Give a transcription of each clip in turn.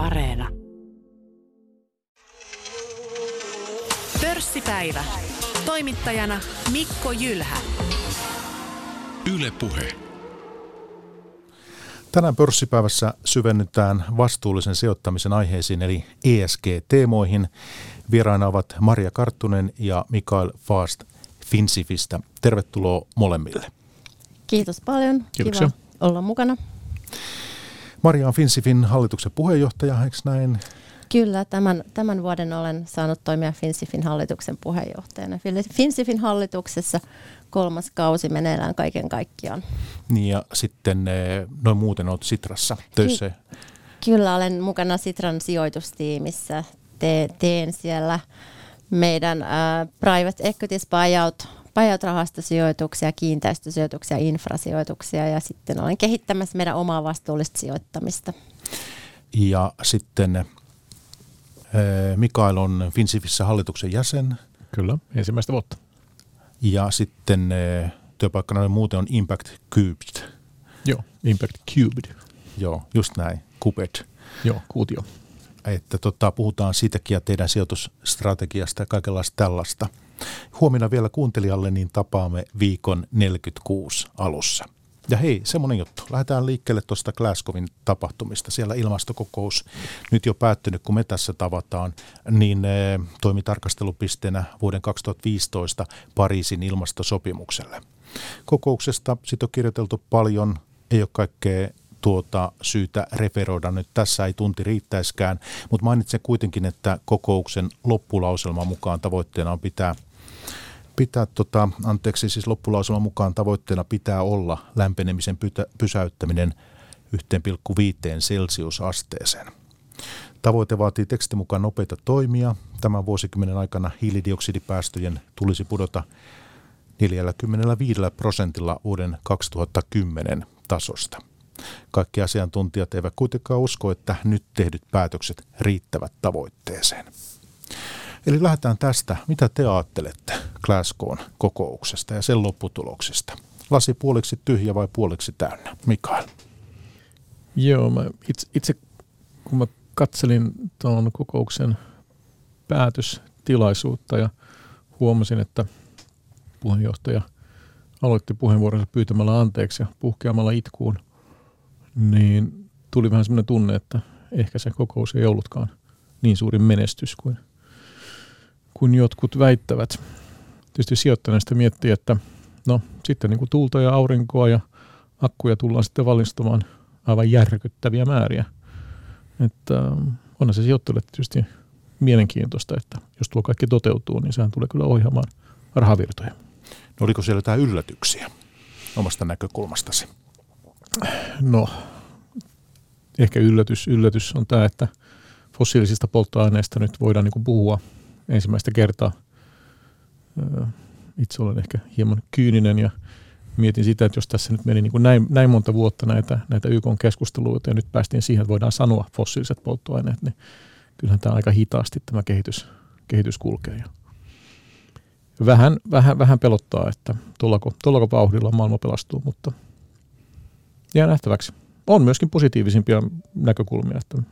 Areena. Pörssipäivä. Toimittajana Mikko Jylhä. Yle Puhe. Tänään pörssipäivässä syvennytään vastuullisen sijoittamisen aiheisiin eli ESG-teemoihin. Vieraina ovat Marja Karttunen ja Mikael Fast Finsifistä. Tervetuloa molemmille. Kiitos paljon. Kiitoksia. Kiva olla mukana. Marja on Finsifin hallituksen puheenjohtaja, eikö näin? Kyllä, tämän vuoden olen saanut toimia Finsifin hallituksen puheenjohtajana. Finsifin hallituksessa 3. kausi meneillään kaiken kaikkiaan. Niin ja sitten noin muuten olet Sitrassa töissä. Kyllä, olen mukana Sitran sijoitustiimissä. Teen siellä meidän private equities buyout-rahastosijoituksia, kiinteistösijoituksia, infrasijoituksia ja sitten olen kehittämässä meidän omaa vastuullista sijoittamista. Ja sitten Mikael on Finsifissä hallituksen jäsen. Kyllä, ensimmäistä vuotta. Ja sitten työpaikkana muuten on Impact Cubed. Joo, Impact Cubed. Joo, just näin, Cubed. Joo, kuutio. Että puhutaan siitäkin ja teidän sijoitusstrategiasta ja kaikenlaista tällaista. Huomenna vielä kuuntelijalle, niin tapaamme viikon 46 alussa. Ja hei, semmoinen juttu. Lähdetään liikkeelle tuosta Glasgowin tapahtumista. Siellä ilmastokokous nyt jo päättynyt, kun me tässä tavataan, niin toimi tarkastelupisteenä vuoden 2015 Pariisin ilmastosopimukselle. Kokouksesta sit on kirjoiteltu paljon, ei ole kaikkea syytä referoida nyt. Tässä ei tunti riittäiskään, mutta mainitsen kuitenkin, että kokouksen loppulauselman mukaan tavoitteena on loppulauselman mukaan tavoitteena pitää olla lämpenemisen pysäyttäminen 1,5 celsiusasteeseen. Tavoite vaatii tekstin mukaan nopeita toimia. Tämän vuosikymmenen aikana hiilidioksidipäästöjen tulisi pudota 45% vuoden 2010 tasosta. Kaikki asiantuntijat eivät kuitenkaan usko, että nyt tehdyt päätökset riittävät tavoitteeseen. Eli lähdetään tästä, mitä te ajattelette Glasgow'n kokouksesta ja sen lopputuloksista. Lasi puoliksi tyhjä vai puoliksi täynnä? Mikael. Joo, itse kun mä katselin tuon kokouksen päätöstilaisuutta ja huomasin, että puheenjohtaja aloitti puheenvuoronsa pyytämällä anteeksi ja puhkeamalla itkuun, niin tuli vähän semmoinen tunne, että ehkä se kokous ei ollutkaan niin suuri menestys kuin jotkut väittävät. Tietysti sijoittajana sitä miettii, että no sitten niin kuin tuulta ja aurinkoa ja akkuja tullaan sitten valmistamaan aivan järkyttäviä määriä. Että onhan se sijoittajalle tietysti mielenkiintoista, että jos tuo kaikki toteutuu, niin sehän tulee kyllä ohjaamaan rahavirtoja. No oliko siellä jotain yllätyksiä omasta näkökulmastasi? No, ehkä yllätys on tämä, että fossiilisista polttoaineista nyt voidaan niin kuin puhua ensimmäistä kertaa. Itse olen ehkä hieman kyyninen ja mietin sitä, että jos tässä nyt meni niin kuin näin monta vuotta näitä YK-keskusteluita ja nyt päästiin siihen, että voidaan sanoa fossiiliset polttoaineet, niin kyllähän tämä aika hitaasti tämä kehitys kulkee. Ja vähän pelottaa, että tuollako vauhdilla maailma pelastuu, mutta jää nähtäväksi. On myöskin positiivisimpia näkökulmia, että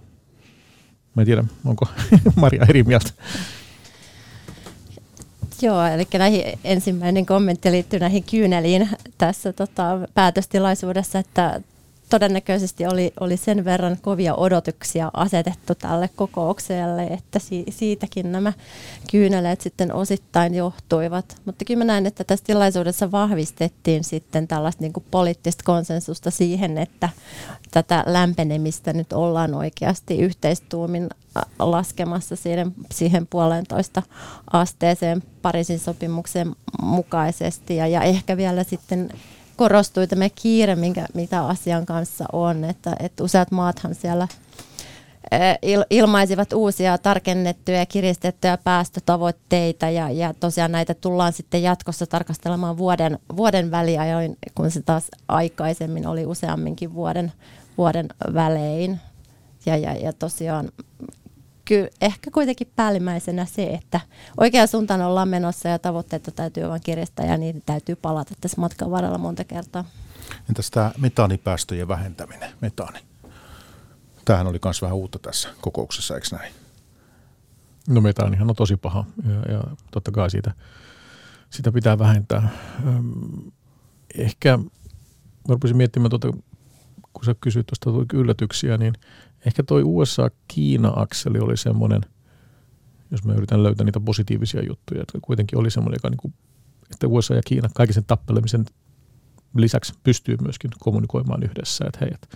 mä en tiedä, onko Marja eri mieltä. Joo, eli näihin ensimmäinen kommentti liittyy näihin kyyneliin tässä päätöstilaisuudessa, että todennäköisesti oli sen verran kovia odotuksia asetettu tälle kokoukselle, että siitäkin nämä kyyneleet sitten osittain johtuivat. Mutta kyllä mä näen, että tässä tilaisuudessa vahvistettiin sitten tällaista niin kuin poliittista konsensusta siihen, että tätä lämpenemistä nyt ollaan oikeasti yhteistuumin laskemassa siihen 1,5 asteeseen Pariisin sopimuksen mukaisesti ja ehkä vielä sitten korostui tämä kiire, mitä asian kanssa on, että useat maathan siellä ilmaisivat uusia tarkennettuja ja kiristettyjä päästötavoitteita ja tosiaan näitä tullaan sitten jatkossa tarkastelemaan vuoden väliajoin, kun se taas aikaisemmin oli useamminkin vuoden välein ja tosiaan kyllä ehkä kuitenkin päällimmäisenä se, että oikeaan suuntaan ollaan menossa ja tavoitteita täytyy vain kiristää ja niitä täytyy palata tässä matkan varrella monta kertaa. Entäs tämä metaanipäästöjen vähentäminen? Metaani. Tämähän oli myös vähän uutta tässä kokouksessa, eikö näin? No metaanihan on tosi paha ja totta kai sitä pitää vähentää. Ehkä mä rupesin miettimään, kun sä kysyit tuosta yllätyksiä, niin ehkä toi USA-Kiina-akseli oli semmoinen, jos mä yritän löytää niitä positiivisia juttuja, että kuitenkin oli semmoinen, joka niinku, että USA ja Kiina kaiken sen tappelemisen lisäksi pystyy myöskin kommunikoimaan yhdessä, että hei, että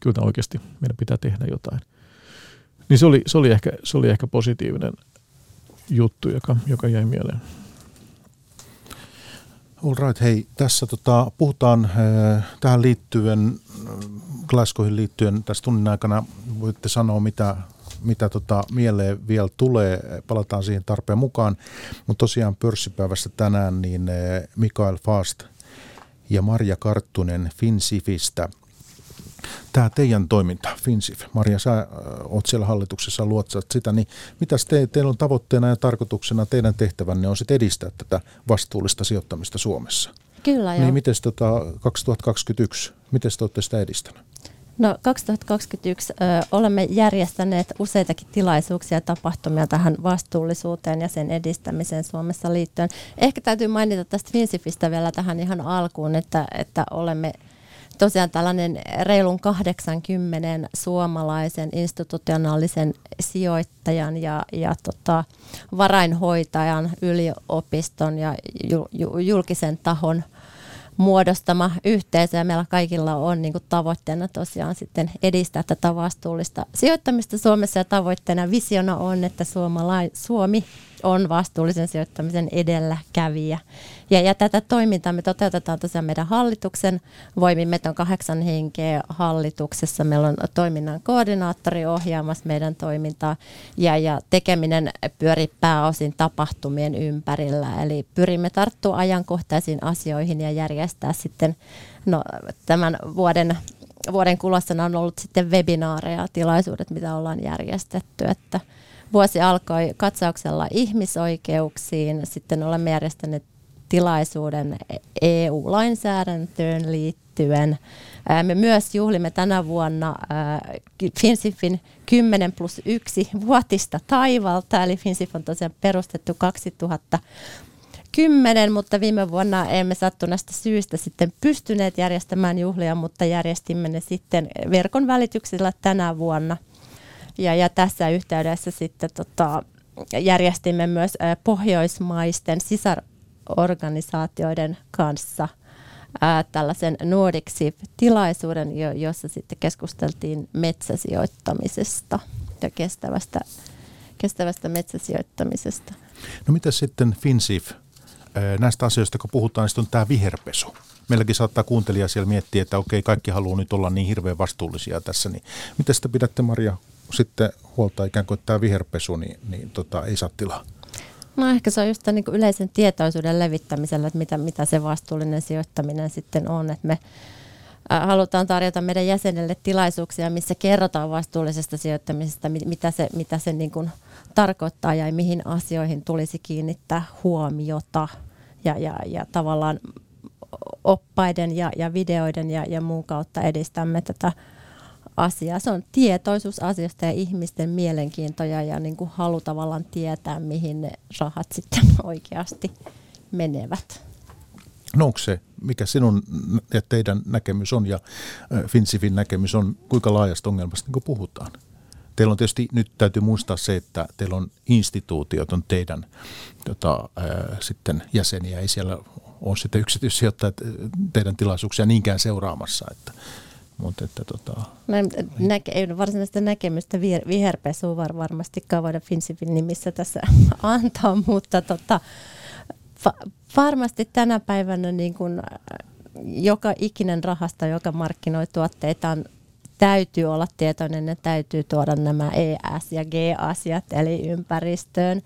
kyllä tämä oikeasti meidän pitää tehdä jotain. Niin se oli ehkä positiivinen juttu, joka jäi mieleen. All right, hei, tässä puhutaan tähän liittyen, Glasgowhin liittyen tässä tunnin aikana. Voitte sanoa, mitä mieleen vielä tulee. Palataan siihen tarpeen mukaan. Mutta tosiaan pörssipäivässä tänään niin Mikael Fast ja Marja Karttunen Finsifistä. Tämä teidän toiminta, Finsif. Marja, sä oot siellä hallituksessa, luotsaat sitä, niin mitäs teillä on tavoitteena ja tarkoituksena, teidän tehtävänne on sitten edistää tätä vastuullista sijoittamista Suomessa? Kyllä joo. Niin mites 2021, miten te olette sitä edistäneet? No 2021 olemme järjestäneet useitakin tilaisuuksia ja tapahtumia tähän vastuullisuuteen ja sen edistämiseen Suomessa liittyen. Ehkä täytyy mainita tästä Finsifistä vielä tähän ihan alkuun, että olemme tosiaan tällainen reilun 80 suomalaisen institutionaalisen sijoittajan ja varainhoitajan, yliopiston ja julkisen tahon muodostama yhteisö, ja meillä kaikilla on niin kuin tavoitteena tosiaan sitten edistää tätä vastuullista sijoittamista Suomessa, ja tavoitteena visiona on, että Suomi on vastuullisen sijoittamisen edelläkävijä. Ja tätä toimintaa me toteutetaan tosiaan meidän hallituksen voimin. Meitä on 8 henkeä hallituksessa. Meillä on toiminnan koordinaattori ohjaamassa meidän toimintaa ja tekeminen pyörii pääosin tapahtumien ympärillä. Eli pyrimme tarttua ajankohtaisiin asioihin ja järjestää sitten tämän vuoden kuluessa on ollut sitten webinaareja, tilaisuudet, mitä ollaan järjestetty, että vuosi alkoi katsauksella ihmisoikeuksiin, sitten olemme järjestäneet tilaisuuden EU-lainsäädäntöön liittyen. Me myös juhlimme tänä vuonna Finsifin 10+1 vuotista taivalta, eli Finsif on tosiaan perustettu 2010, mutta viime vuonna emme sattuneesta syystä sitten pystyneet järjestämään juhlia, mutta järjestimme ne sitten verkon välityksellä tänä vuonna. Ja tässä yhteydessä sitten järjestimme myös pohjoismaisten sisarorganisaatioiden kanssa tällaisen NordicSiv-tilaisuuden, jossa sitten keskusteltiin metsäsijoittamisesta ja kestävästä metsäsijoittamisesta. No mitä sitten Finsif? Näistä asioista, kun puhutaan, niin on tämä viherpesu. Meilläkin saattaa kuuntelija siellä miettiä, että okei, kaikki haluaa nyt olla niin hirveän vastuullisia tässä. Niin mitä sitä pidätte, Marja, sitten huolta ikään kuin, että tämä viherpesu niin ei saa tilaa? No ehkä se on just niin kuin yleisen tietoisuuden levittämisellä, että mitä se vastuullinen sijoittaminen sitten on. Että me halutaan tarjota meidän jäsenille tilaisuuksia, missä kerrotaan vastuullisesta sijoittamisesta, mitä se niin kuin tarkoittaa ja mihin asioihin tulisi kiinnittää huomiota ja tavallaan oppaiden ja videoiden ja muun kautta edistämme tätä asiaa. Se on tietoisuus asiasta ja ihmisten mielenkiintoja ja niin kuin halu tavallaan tietää, mihin ne rahat sitten oikeasti menevät. No onko se, mikä sinun ja teidän näkemys on ja Finsifin näkemys on, kuinka laajasta ongelmasta niin kuin puhutaan? Teillä on tietysti, nyt täytyy muistaa se, että teillä on instituutiot, on teidän sitten jäseniä, ei siellä ole sitten yksityissijoittajat teidän tilaisuuksia niinkään seuraamassa, että ei varsinaista näkemystä viherpesua varmastikaan voida Finsifin nimissä tässä antaa, mutta varmasti tänä päivänä niin kun joka ikinen rahasta, joka markkinoi tuotteitaan, täytyy olla tietoinen ja täytyy tuoda nämä ES- ja G-asiat, eli ympäristöön,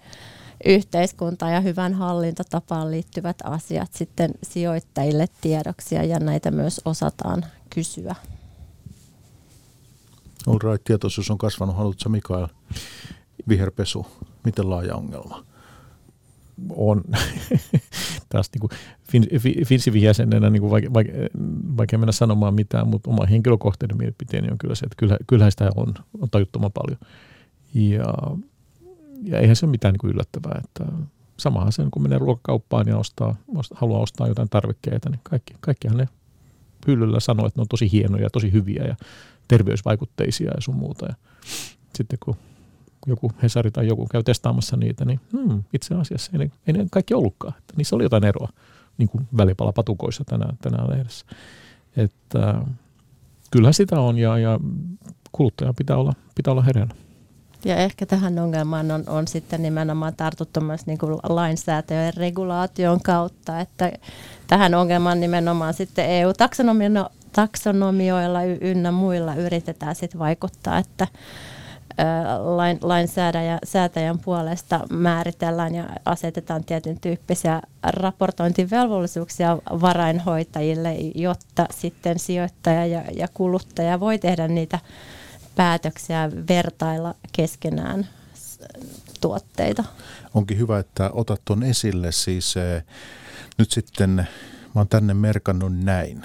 yhteiskuntaan ja hyvän hallintotapaan liittyvät asiat sitten sijoittajille tiedoksia, ja näitä myös osataan kysyä. All right, tietoisuus on kasvanut. Haluatko Mikael, viherpesu, miten laaja ongelma? On. taas niin kuin Finsivin jäsenenä niin kuin vaikea mennä sanomaan mitään, mutta oma henkilökohtainen mielipiteeni on kyllä se, että kyllähän sitä on tajuttoman paljon. Ja eihän se ole mitään niin kuin yllättävää, että samahan se, kun menee ruokakauppaan ja haluaa ostaa jotain tarvikkeita, niin kaikkihan ne hyllyllä sanoo, että ne on tosi hienoja, tosi hyviä ja terveysvaikutteisia ja sun muuta. Ja sitten kun joku Hesari tai joku käy testaamassa niitä, niin itse asiassa ei ne kaikki ollutkaan. Että niissä oli jotain eroa, niin kuin välipala patukoissa tänään lehdessä. Että kyllähän sitä on ja kuluttajan pitää olla hereillä. Ja ehkä tähän ongelmaan on sitten nimenomaan tartuttu myös niin kuin lainsäätäjien regulaation kautta, että tähän ongelmaan nimenomaan sitten EU-taksonomioilla ynnä muilla yritetään sitten vaikuttaa, että lainsäätäjän puolesta määritellään ja asetetaan tietyn tyyppisiä raportointivelvollisuuksia varainhoitajille, jotta sitten sijoittaja ja kuluttaja voi tehdä niitä päätöksiä, vertailla keskenään tuotteita. Onkin hyvä, että otat tuon esille. Siis nyt sitten mä oon tänne merkannut näin.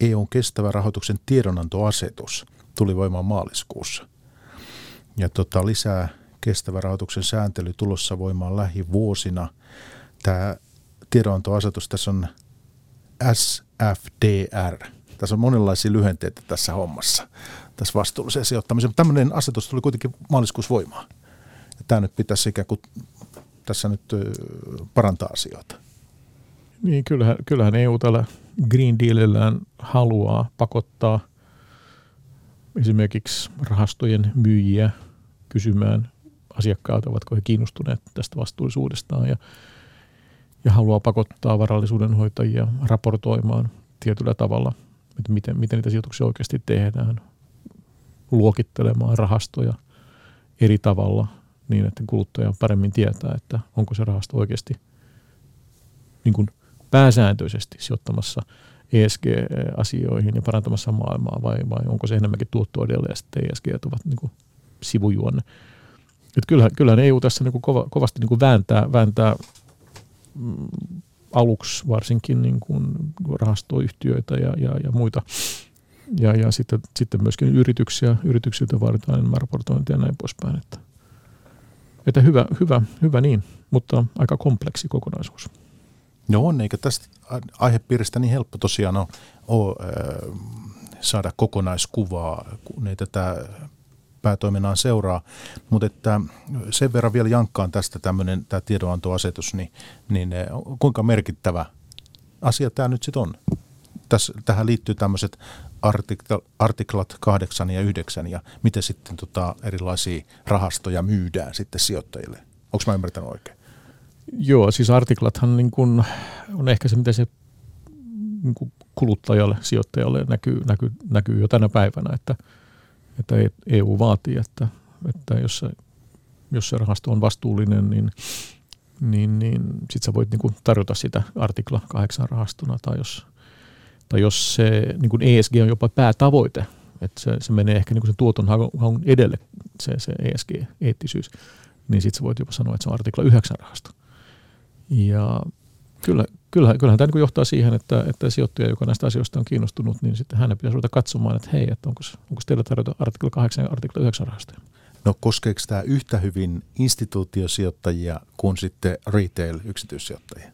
EUn kestävän rahoituksen tiedonantoasetus tuli voimaan maaliskuussa. Ja lisää kestävän rahoituksen sääntely tulossa voimaan lähivuosina. Tämä tiedonantoasetus, tässä on SFDR. Tässä on monenlaisia lyhenteitä tässä hommassa, tässä vastuulliseen sijoittamiseen. Tämmöinen asetus tuli kuitenkin maaliskuussa voimaan. Tämä nyt pitäisi ikään kuin tässä nyt parantaa asioita. Niin, kyllähän EU tällä Green Dealillään haluaa pakottaa esimerkiksi rahastojen myyjiä kysymään asiakkailta, ovatko he kiinnostuneet tästä vastuullisuudestaan. Ja haluaa pakottaa varallisuudenhoitajia raportoimaan tietyllä tavalla, että miten niitä sijoituksia oikeasti tehdään, luokittelemaan rahastoja eri tavalla niin, että kuluttaja paremmin tietää, että onko se rahasto oikeasti niin kuin pääsääntöisesti sijoittamassa ESG-asioihin ja parantamassa maailmaa vai onko se enemmänkin tuottoa edelleen ja sitten ESG ovat niin kuin sivujuonne. Että kyllähän EU tässä niin kuin kovasti niin kuin vääntää aluksi varsinkin niin kuin rahastoyhtiöitä ja muita. Ja sitten myöskin yrityksiltä vaaditaan enemmän raportointia ja näin poispäin. Että hyvä niin, mutta aika kompleksi kokonaisuus. No on, eikä tästä aihepiiristä niin helppo tosiaan ole saada kokonaiskuvaa, kun ei tätä päätoiminnan seuraa. Mutta että sen verran vielä jankkaan tästä tämmöinen tämä tiedonantoasetus, niin kuinka merkittävä asia tämä nyt sitten on? Tähän liittyy tämmöiset artiklat 8 ja 9 ja miten sitten erilaisia rahastoja myydään sitten sijoittajille. Onko mä ymmärtänyt oikein? Joo, siis artiklathan niin kun on ehkä se, mitä se niin kun kuluttajalle, sijoittajalle näkyy jo tänä päivänä, että EU vaatii, että jos se rahasto on vastuullinen, niin sit sä voit niin kun tarjota sitä artikla 8 rahastona tai jos se niin kuin ESG on jopa päätavoite, että se menee ehkä niin kuin sen tuotonhaun edelle, se ESG-eettisyys, niin sitten sä voit jopa sanoa, että se on artikla 9 rahasto. Ja kyllähän tämä niin kuin johtaa siihen, että sijoittaja, joka näistä asioista on kiinnostunut, niin sitten hänen pitäisi ruveta katsomaan, että hei, että onko teillä tarjota artikla 8 ja artikla 9 rahastoja. No koskeeko tämä yhtä hyvin instituutiosijoittajia kuin sitten retail-yksityissijoittajia?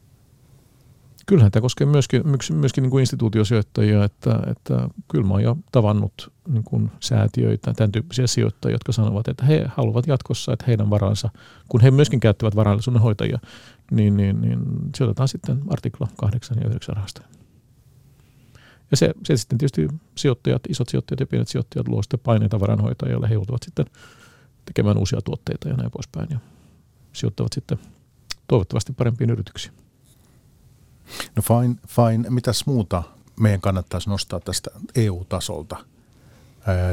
Kyllähän tämä koskee myöskin niin kuin instituutiosijoittajia, että kyllä mä oon jo tavannut niin kuin säätiöitä, tämän tyyppisiä sijoittajia, jotka sanovat, että he haluavat jatkossa, että heidän varansa, kun he myöskin käyttävät varallisuuden hoitajia, niin sijoitetaan sitten artikla 8 ja 9 rahastoja. Ja se sitten tietysti sijoittajat, isot sijoittajat ja pienet sijoittajat luovat sitten paineita varanhoitajille, he joutuvat sitten tekemään uusia tuotteita ja näin poispäin ja sijoittavat sitten toivottavasti parempiin yrityksiin. No fine. Mitäs muuta meidän kannattaisi nostaa tästä EU-tasolta?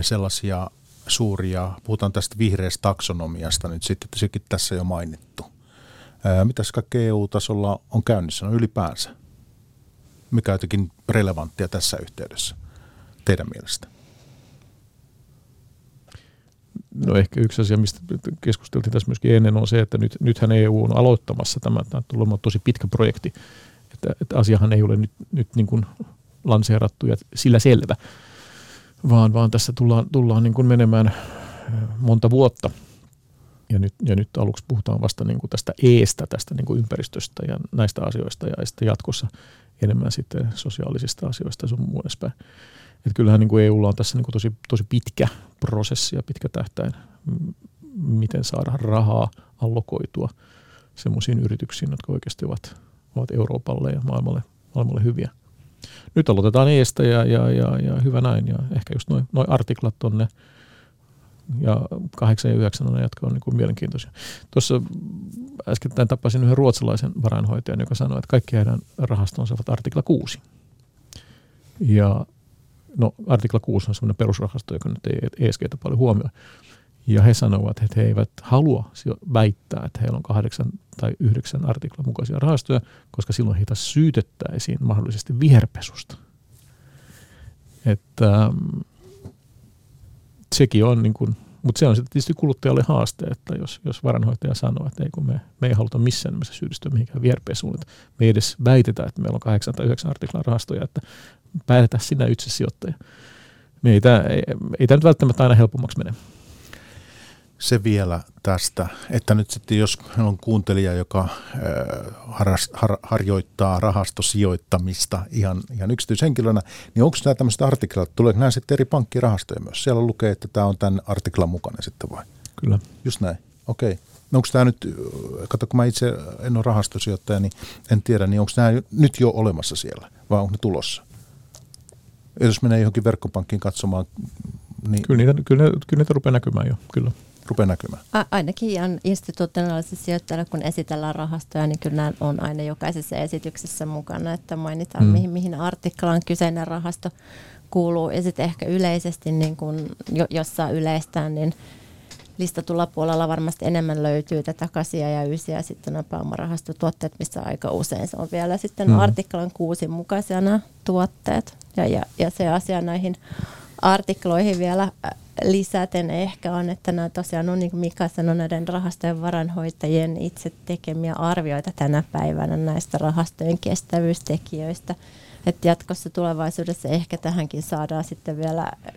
Sellaisia suuria, puhutaan tästä vihreästä taksonomiasta nyt sitten, sekin tässä jo mainittu. Mitäs kaikki EU-tasolla on käynnissä, no ylipäänsä? Mikä on jotenkin relevanttia tässä yhteydessä teidän mielestä? No ehkä yksi asia, mistä keskusteltiin tässä myöskin ennen, on se, että nythän EU on aloittamassa tämä on tosi pitkä projekti. että asiahan ei ole nyt niin kuin lanseerattu ja sillä selvä, vaan tässä tullaan niin kuin menemään monta vuotta. Ja nyt aluksi puhutaan vasta niin kuin tästä E:stä, tästä niin kuin ympäristöstä ja näistä asioista, ja sitten jatkossa enemmän sitten sosiaalisista asioista sun muu edespäin. Että kyllähän niin kuin EUlla on tässä niin kuin tosi pitkä prosessi ja pitkä tähtäin, miten saada rahaa allokoitua semmoisiin yrityksiin, jotka oikeasti ovat Euroopalle ja maailmalle hyviä. Nyt aloitetaan E:stä ja hyvä näin, ja ehkä just noi artiklat tonne. Ja 8 ja 9 on ne, jotka on niin kuin mielenkiintoisia. Tuossa äskettäin tapasin yhden ruotsalaisen varainhoitajan, joka sanoi, että kaikki heidän rahastonsa ovat artikla 6. Ja no, artikla 6 on sellainen perusrahasto, joka nyt ei ESG:tä paljon huomioi. Ja he sanovat, että he eivät halua väittää, että heillä on 8 tai 9 artiklan mukaisia rahastoja, koska silloin heitä syytettäisiin mahdollisesti viherpesusta. Että sekin on, niin kuin, mutta se on sitten tietysti kuluttajalle haaste, että jos varanhoitaja sanoo, että ei kun me ei haluta missään nimessä syyllistyä mihinkään vierpesuun, että me ei edes väitetä, että meillä on 8 tai 9 artiklan rahastoja, että päätetä sinä itse sijoittaja. Ei tämä nyt välttämättä aina helpommaksi mene. Se vielä tästä, että nyt sitten jos on kuuntelija, joka harjoittaa rahastosijoittamista ihan yksityishenkilönä, niin onko nämä tämmöiset artiklat, tuleeko nämä sitten eri pankkirahastoja myös? Siellä lukee, että tämä on tämän artiklan mukainen sitten vai? Kyllä. Just näin, okei. No onko tämä nyt, kato kun mä itse en ole rahastosijoittaja, niin en tiedä, niin onko nämä nyt jo olemassa siellä vai onko ne tulossa? Jos menee johonkin verkkopankkiin katsomaan, niin Kyllä niitä rupeaa näkymään jo, kyllä. Rupeaa näkymään. Ainakin ihan institutionaalisessa sijoittajalla, kun esitellään rahastoja, niin kyllä nämä on aina jokaisessa esityksessä mukana, että mainitaan mihin artiklaan kyseinen rahasto kuuluu. Ja sitten ehkä yleisesti, niin kun, jos saa yleistää, niin listatulla puolella varmasti enemmän löytyy tätä 8 ja 9 ja sitten nämä pääomarahastotuotteet, missä aika usein se on vielä sitten artiklan 6 mukaisia nämä tuotteet. Ja se asia näihin artikloihin vielä lisäten ehkä on, että nämä tosiaan on, niin kuin Mika sanoi, näiden rahastojen varanhoitajien itse tekemiä arvioita tänä päivänä näistä rahastojen kestävyystekijöistä. Et jatkossa tulevaisuudessa ehkä tähänkin saadaan sitten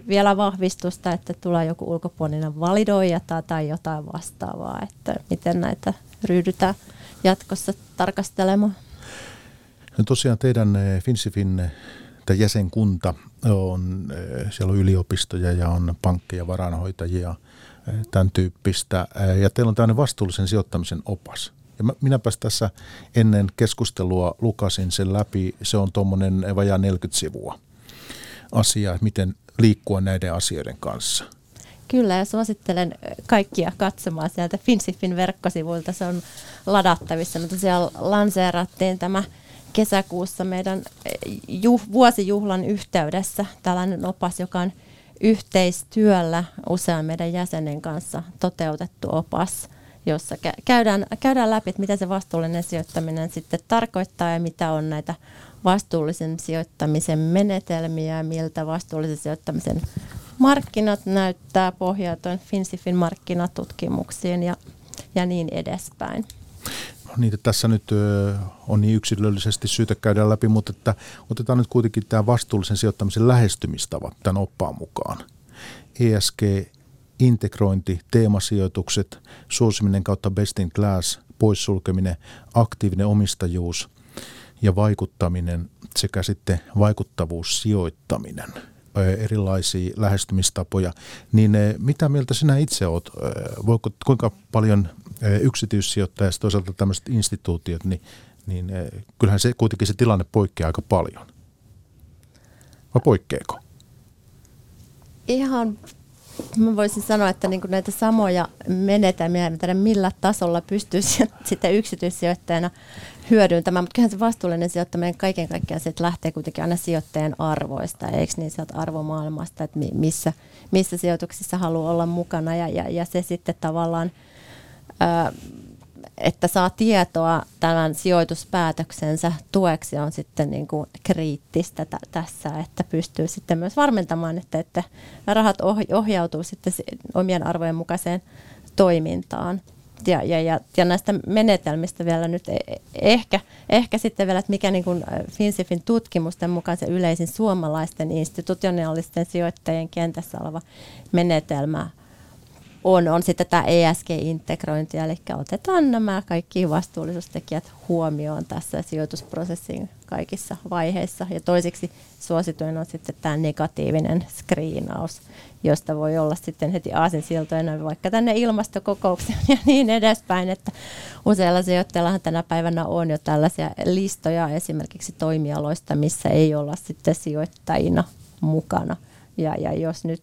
vielä vahvistusta, että tulee joku ulkopuolinen validoija tai jotain vastaavaa, että miten näitä ryhdytään jatkossa tarkastelemaan. No tosiaan teidän Finsifin jäsenkunta on, siellä on yliopistoja ja on pankkeja, varainhoitajia, tämän tyyppistä. Ja teillä on tämmöinen vastuullisen sijoittamisen opas. Ja minäpäs tässä ennen keskustelua lukasin sen läpi. Se on tuommoinen vajaa 40 sivua asia, miten liikkua näiden asioiden kanssa. Kyllä, ja suosittelen kaikkia katsomaan sieltä Finsifin verkkosivuilta. Se on ladattavissa, mutta siellä lanseerattiin tämä kesäkuussa meidän vuosijuhlan yhteydessä tällainen opas, joka on yhteistyöllä usean meidän jäsenen kanssa toteutettu opas, jossa käydään läpi, että mitä se vastuullinen sijoittaminen sitten tarkoittaa ja mitä on näitä vastuullisen sijoittamisen menetelmiä ja miltä vastuullisen sijoittamisen markkinat näyttää pohjautuen Finsifin markkinatutkimuksiin ja niin edespäin. Niitä tässä nyt on niin yksilöllisesti syytä käydä läpi, mutta että otetaan nyt kuitenkin tämä vastuullisen sijoittamisen lähestymistavat tämän oppaan mukaan. ESG, integrointi, teemasijoitukset, suosiminen kautta best in class, poissulkeminen, aktiivinen omistajuus ja vaikuttaminen sekä sitten vaikuttavuussijoittaminen. Erilaisia lähestymistapoja, niin mitä mieltä sinä itse olet? Kuinka paljon yksityissijoittajista toisaalta tämmöiset instituutiot, niin kyllähän se kuitenkin se tilanne poikkeaa aika paljon. Vai poikkeako? Ihan mä voisin sanoa, että niin kuin näitä samoja menetelmiä, en tiedä millä tasolla pystyisi sitä yksityissijoittajana hyödyntämään, mutta kyllähän se vastuullinen sijoittaminen kaiken kaikkiaan lähtee kuitenkin aina sijoittajan arvoista, eikö niin sieltä arvomaailmasta, että missä sijoituksissa haluaa olla mukana ja se sitten tavallaan, että saa tietoa tämän sijoituspäätöksensä tueksi on sitten niin kuin kriittistä tässä, että pystyy sitten myös varmentamaan, että rahat ohjautuu sitten omien arvojen mukaiseen toimintaan. ja näistä menetelmistä vielä nyt ehkä sitten vielä, että mikä niin kuin Finsifin tutkimusten mukaan se yleisin suomalaisten institutionaalisten sijoittajien kentässä oleva menetelmä on sitten tämä ESG-integrointi, eli otetaan nämä kaikki vastuullisuustekijät huomioon tässä sijoitusprosessin kaikissa vaiheissa. Ja toiseksi suosituin on sitten tämä negatiivinen screenaus, josta voi olla sitten heti aasinsiltoina vaikka tänne ilmastokokoukseen ja niin edespäin, että useilla sijoittajillahan tänä päivänä on jo tällaisia listoja esimerkiksi toimialoista, missä ei olla sitten sijoittajina mukana. Ja jos nyt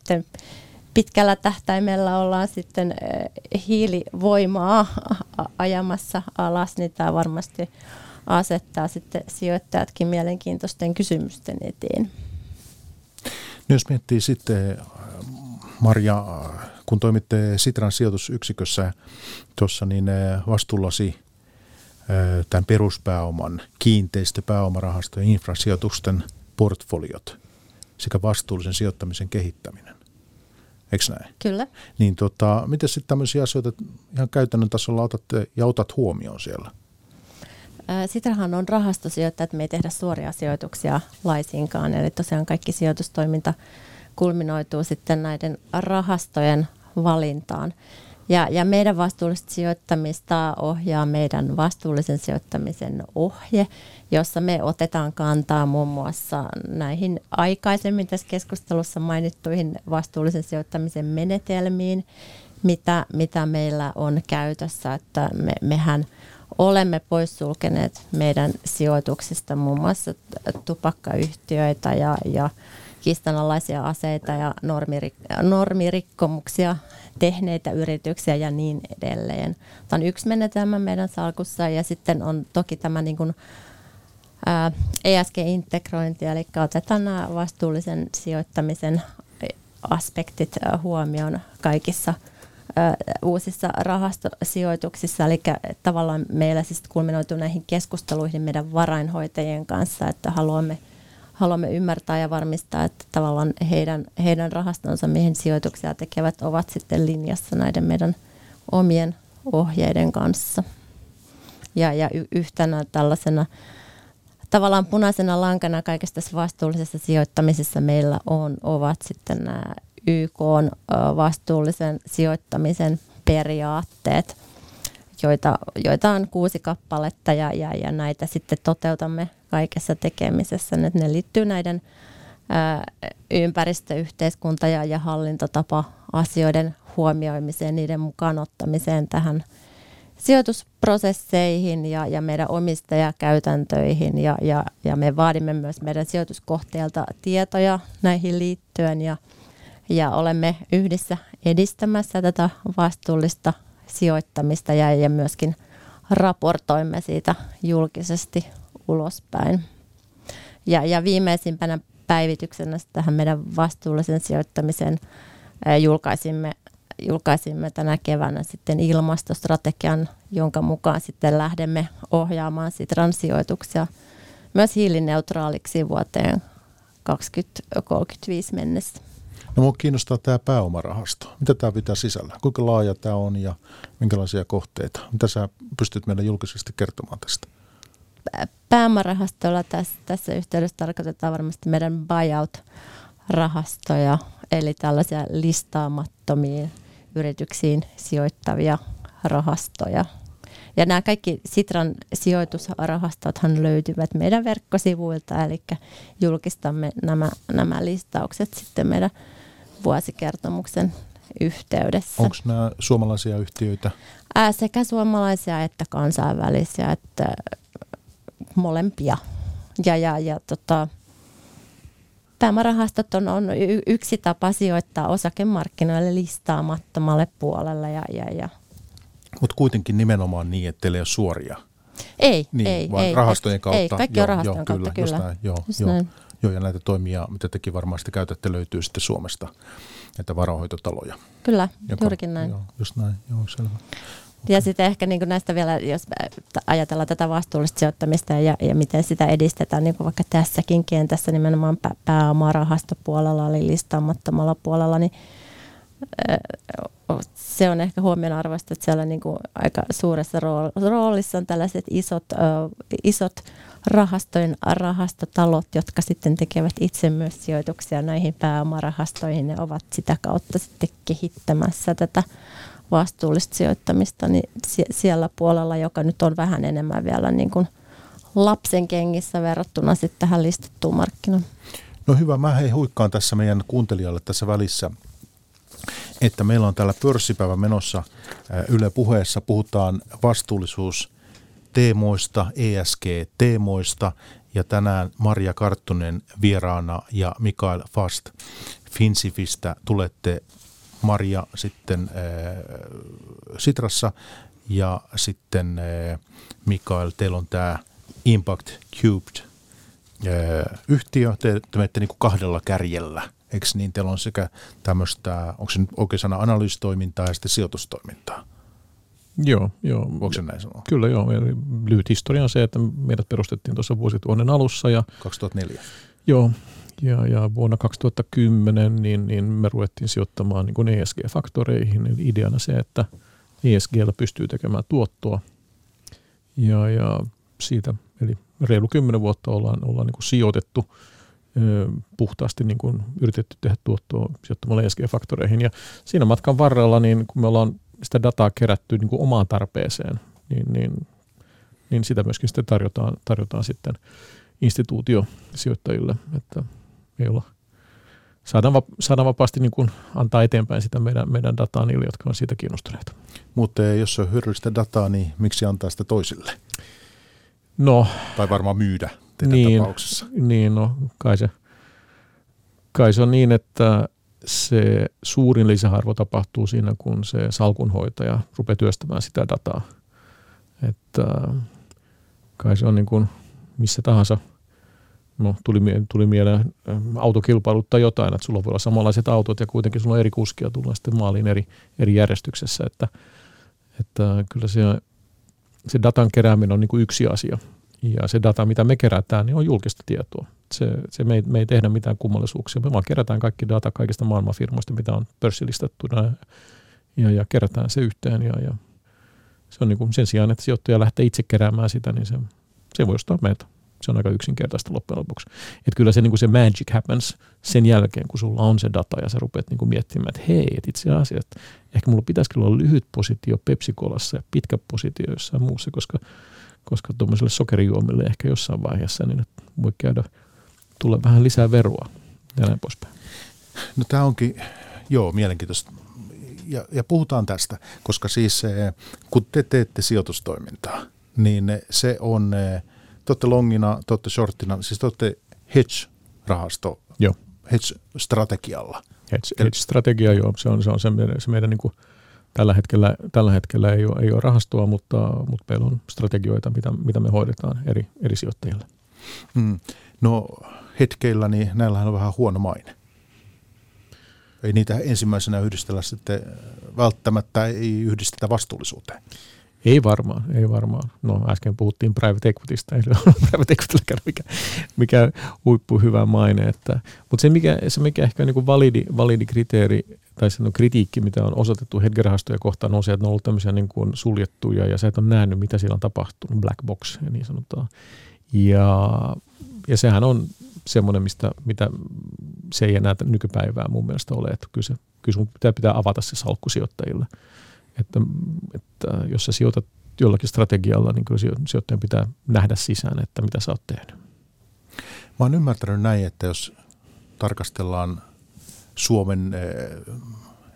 pitkällä tähtäimellä ollaan sitten hiilivoimaa ajamassa alas, niin tämä varmasti asettaa sitten sijoittajatkin mielenkiintoisten kysymysten eteen. No jos miettii sitten, Marja, kun toimitte Sitran sijoitusyksikössä tuossa, niin vastuullasi tämän peruspääoman, kiinteistöpääomarahastojen ja infrasijoitusten portfoliot sekä vastuullisen sijoittamisen kehittäminen. Eikö näin? Kyllä. Niin miten sitten tämmöisiä asioita ihan käytännön tasolla otat huomioon siellä? Sitrahan on rahastosijoittaja, että me ei tehdä suoria sijoituksia laisinkaan. Eli tosiaan kaikki sijoitustoiminta kulminoituu sitten näiden rahastojen valintaan. Ja meidän vastuullista sijoittamista ohjaa meidän vastuullisen sijoittamisen ohje, jossa me otetaan kantaa muun muassa näihin aikaisemmin tässä keskustelussa mainittuihin vastuullisen sijoittamisen menetelmiin, mitä meillä on käytössä. Että mehän olemme poissulkeneet meidän sijoituksista muun muassa tupakkayhtiöitä ja kiistanalaisia aseita ja normirikkomuksia tehneitä yrityksiä ja niin edelleen. Tämä on yksi menetelmä meidän salkussa, ja sitten on toki tämä niin kuin ESG-integrointi, eli otetaan nämä vastuullisen sijoittamisen aspektit huomioon kaikissa uusissa rahastosijoituksissa, eli tavallaan meillä siis kulminoituu näihin keskusteluihin meidän varainhoitajien kanssa, että haluamme ymmärtää ja varmistaa, että tavallaan heidän rahastonsa, mihin sijoituksia tekevät, ovat sitten linjassa näiden meidän omien ohjeiden kanssa. Ja yhtenä tällaisena tavallaan punaisena lankana kaikessa tässä vastuullisessa sijoittamisessa meillä ovat sitten nämä YK:n vastuullisen sijoittamisen periaatteet, joita on 6 kappaletta ja näitä sitten toteutamme kaikessa tekemisessä. Ne liittyy näiden ympäristö-, yhteiskunta- ja hallintotapa-asioiden huomioimiseen, niiden mukaanottamiseen tähän sijoitusprosesseihin ja meidän omistajakäytäntöihin. Ja me vaadimme myös meidän sijoituskohteelta tietoja näihin liittyen ja olemme yhdessä edistämässä tätä vastuullista sijoittamista ja myöskin raportoimme siitä julkisesti ulospäin. Ja viimeisimpänä päivityksenä tähän meidän vastuullisen sijoittamiseen julkaisimme tänä keväänä sitten ilmastostrategian, jonka mukaan sitten lähdemme ohjaamaan Sitran sijoituksia myös hiilineutraaliksi vuoteen 2035 mennessä. No minua kiinnostaa tämä pääomarahasto. Mitä tämä pitää sisällä? Kuinka laaja tämä on ja minkälaisia kohteita? Mitä sinä pystyt meille julkisesti kertomaan tästä? Pääomarahastolla tässä yhteydessä tarkoitetaan varmasti meidän buyout-rahastoja, eli tällaisia listaamattomiin yrityksiin sijoittavia rahastoja. Ja nämä kaikki Sitran sijoitusrahastothan löytyvät meidän verkkosivuilta, eli julkistamme nämä listaukset sitten meidän vuosikertomuksen yhteydessä. Onko nämä suomalaisia yhtiöitä? Sekä suomalaisia että kansainvälisiä, että molempia. Ja pääomarahastot on yksi tapa sijoittaa osakemarkkinoille listaamattomalle puolelle ja mutta kuitenkin nimenomaan niin, että teillä ei ole suoria. Ei, niin, ei. Vaan ei, rahastojen kautta. Ei, kaikki on rahastojen kautta, kyllä. Just näin. Ja näitä toimia, mitä tekin varmasti käytätte, löytyy sitten Suomesta, näitä varainhoitotaloja. Kyllä, juurikin näin. Joo, just näin, joo, selvä. Okay. Ja sitten ehkä niin näistä vielä, jos ajatellaan tätä vastuullista sijoittamista ja miten sitä edistetään, niin kuin vaikka tässäkin kentässä nimenomaan pääomarahastopuolella, eli listaamattomalla puolella, niin se on ehkä huomionarvoista, että siellä niin kuin aika suuressa roolissa on tällaiset isot rahastotalot, jotka sitten tekevät itse myös sijoituksia näihin pääomarahastoihin. Ne ovat sitä kautta sitten kehittämässä tätä vastuullista sijoittamista niin siellä puolella, joka nyt on vähän enemmän vielä niin kuin lapsen kengissä verrattuna sitten tähän listattuun markkinaan. No hyvä, mä huikkaan tässä meidän kuuntelijalle tässä välissä, että meillä on täällä pörssipäivä menossa Yle Puheessa. Puhutaan vastuullisuusteemoista, ESG-teemoista ja tänään Marja Karttunen vieraana ja Mikael Fast Finsifistä. Tulette Marja sitten Sitrassa ja sitten Mikael, teillä on tämä Impact Cubed yhtiö, te menette niin kuin kahdella kärjellä. Eikö niin, teillä on sekä tämmöistä, onko se nyt oikein sana, analyystoimintaa ja sitten sijoitustoimintaa? Joo. Onko se näin sanoa? Kyllä joo. Lyhyt historia on se, että meidät perustettiin tuossa vuosituhannen alussa. Ja 2004. Joo. Ja vuonna 2010 niin me ruvettiin sijoittamaan niin kuin ESG-faktoreihin. Eli ideana se, että ESG:llä pystyy tekemään tuottoa. Ja siitä, eli reilu 10 vuotta ollaan niin kuin sijoitettu. Puhtaasti niin kuin yritetty tehdä tuottoa sijoittamalla ESG-faktoreihin. Ja siinä matkan varrella, niin kun me ollaan sitä dataa kerätty niin kuin omaan tarpeeseen, niin sitä myöskin sitten tarjotaan sitten instituutiosijoittajille, että ei olla. Saadaan vapaasti niin kuin antaa eteenpäin sitä meidän dataa niille, jotka on siitä kiinnostuneita. Mutta jos on hyödyllistä dataa, niin miksi antaa sitä toisille? No, tai varmaan myydä. No, kai se on niin, että se suurin lisäarvo tapahtuu siinä, kun se salkunhoitaja rupeaa työstämään sitä dataa. Että kai se on niin kuin missä tahansa, no tuli mieleen autokilpailuttaa jotain, että sulla voi olla samanlaiset autot ja kuitenkin sulla on eri kuskia, tullaan sitten maaliin eri järjestyksessä. Että kyllä se datan kerääminen on niin kuin yksi asia. Ja se data, mitä me kerätään, niin on julkista tietoa. Me ei tehdä mitään kummallisuuksia. Me vaan kerätään kaikki data kaikista maailmanfirmoista, mitä on pörssilistattuna ja kerätään se yhteen. Ja se on niin kuin sen sijaan, että sijoittaja lähtee itse keräämään sitä, niin se voi ostaa meiltä. Se on aika yksinkertaista loppujen lopuksi. Että kyllä se, niin kuin se magic happens sen jälkeen, kun sulla on se data ja sä rupeat niin kuin miettimään, että hei, et itse asiassa ehkä mulla pitäisi olla lyhyt positio Pepsi-Colassa ja pitkä positio jossain muussa, koska tuommoiselle sokerijuomille ehkä jossain vaiheessa niin voi tulla vähän lisää veroa ja näin poispäin. No tämä onkin, joo, mielenkiintoista. Ja puhutaan tästä, koska siis kun te teette sijoitustoimintaa, niin se on, te olette longina, te olette shortina, siis te olette hedge-rahasto, joo. Hedge-strategialla. Hedge-strategia, joo, se on se meidän niin kuin Tällä hetkellä ei ole rahastoa, mutta meillä on strategioita, mitä me hoidetaan eri sijoittajille. No hetkeillä, niin näillähän on vähän huono maine. Ei niitä ensimmäisenä yhdistellä sitten välttämättä, ei yhdistetä vastuullisuuteen. Ei varmaan. No äsken puhuttiin private equitystä, ei ole private equityllä mikä huippu hyvä maine. Mutta se mikä ehkä on niin kuin validi kriteeri, tai se on kritiikki, mitä on osoitettu hedge-rahastoja kohtaan, on se, että ne on ollut tämmöisiä niin kuin suljettuja, ja sä et ole nähnyt, mitä siellä on tapahtunut, black box, niin sanotaan. Ja sehän on semmoinen, mitä se ei enää nykypäivää mun mielestä ole, että kyllä sun pitää avata se salkku sijoittajille. Että jos sä sijoitat jollakin strategialla, niin kyllä sijoittajan pitää nähdä sisään, että mitä sä oot tehnyt. Mä oon ymmärtänyt näin, että jos tarkastellaan Suomen,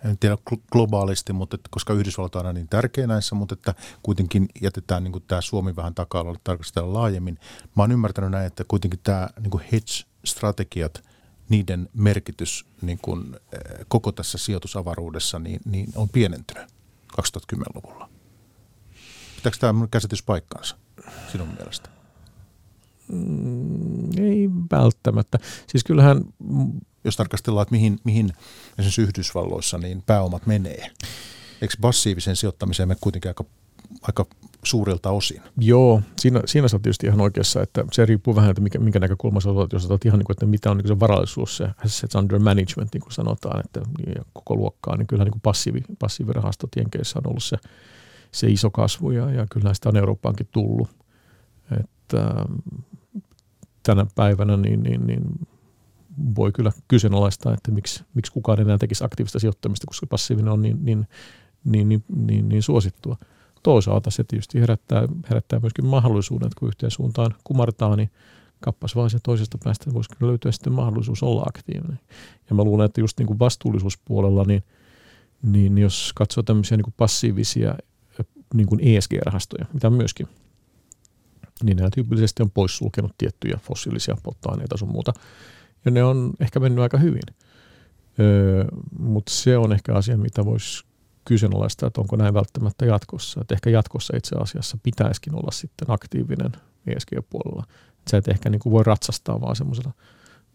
en tiedä globaalisti, mutta koska Yhdysvallat on aina niin tärkeä näissä, mutta että kuitenkin jätetään niin kuin tämä Suomi vähän taka-alalle tarkastella laajemmin. Mä oon ymmärtänyt näin, että kuitenkin tämä niin kuin hedge-strategiat, niiden merkitys niin kuin koko tässä sijoitusavaruudessa niin on pienentynyt 2010-luvulla. Pitääkö tämä mun käsitys paikkaansa sinun mielestä? Ei välttämättä. Siis kyllähän, jos tarkastellaan, että mihin esimerkiksi Yhdysvalloissa niin pääomat menee. Eikö passiivisen sijoittamiseen me kuitenkin aika suurilta osin. Joo, siinä sä oot tietysti ihan oikeassa, että se riippuu vähän, että minkä näkökulma sä otat, jos otat ihan niin kuin, että mitä on niin se varallisuus, se assets under management, niin kuin sanotaan, että koko luokkaa, niin kyllähän niin passiivirahastot Jenkeissä on ollut se iso kasvu, ja kyllähän sitä on Eurooppaankin tullut. Että tänä päivänä niin voi kyllä kyseenalaistaa, että miksi kukaan enää tekisi aktiivista sijoittamista, koska passiivinen on niin suosittua. Toisaalta se tietysti herättää myöskin mahdollisuuden, että kun yhteen suuntaan kumartaa, niin kappas vaan sen toisesta päästä voisi kyllä löytyä sitten mahdollisuus olla aktiivinen. Ja mä luulen, että just niin kuin vastuullisuuspuolella, niin jos katsoo tämmöisiä niin kuin passiivisia niin kuin ESG-rahastoja, mitä myöskin, niin nämä tyypillisesti on poissulkenut tiettyjä fossiilisia polttoaineita sun muuta. Ja ne on ehkä mennyt aika hyvin. Mutta se on ehkä asia, mitä voisi kyseenalaistaa, että onko näin välttämättä jatkossa. Et ehkä jatkossa itse asiassa pitäisikin olla sitten aktiivinen ESG-puolella. Et sä et ehkä niin kuin voi ratsastaa vaan semmoisella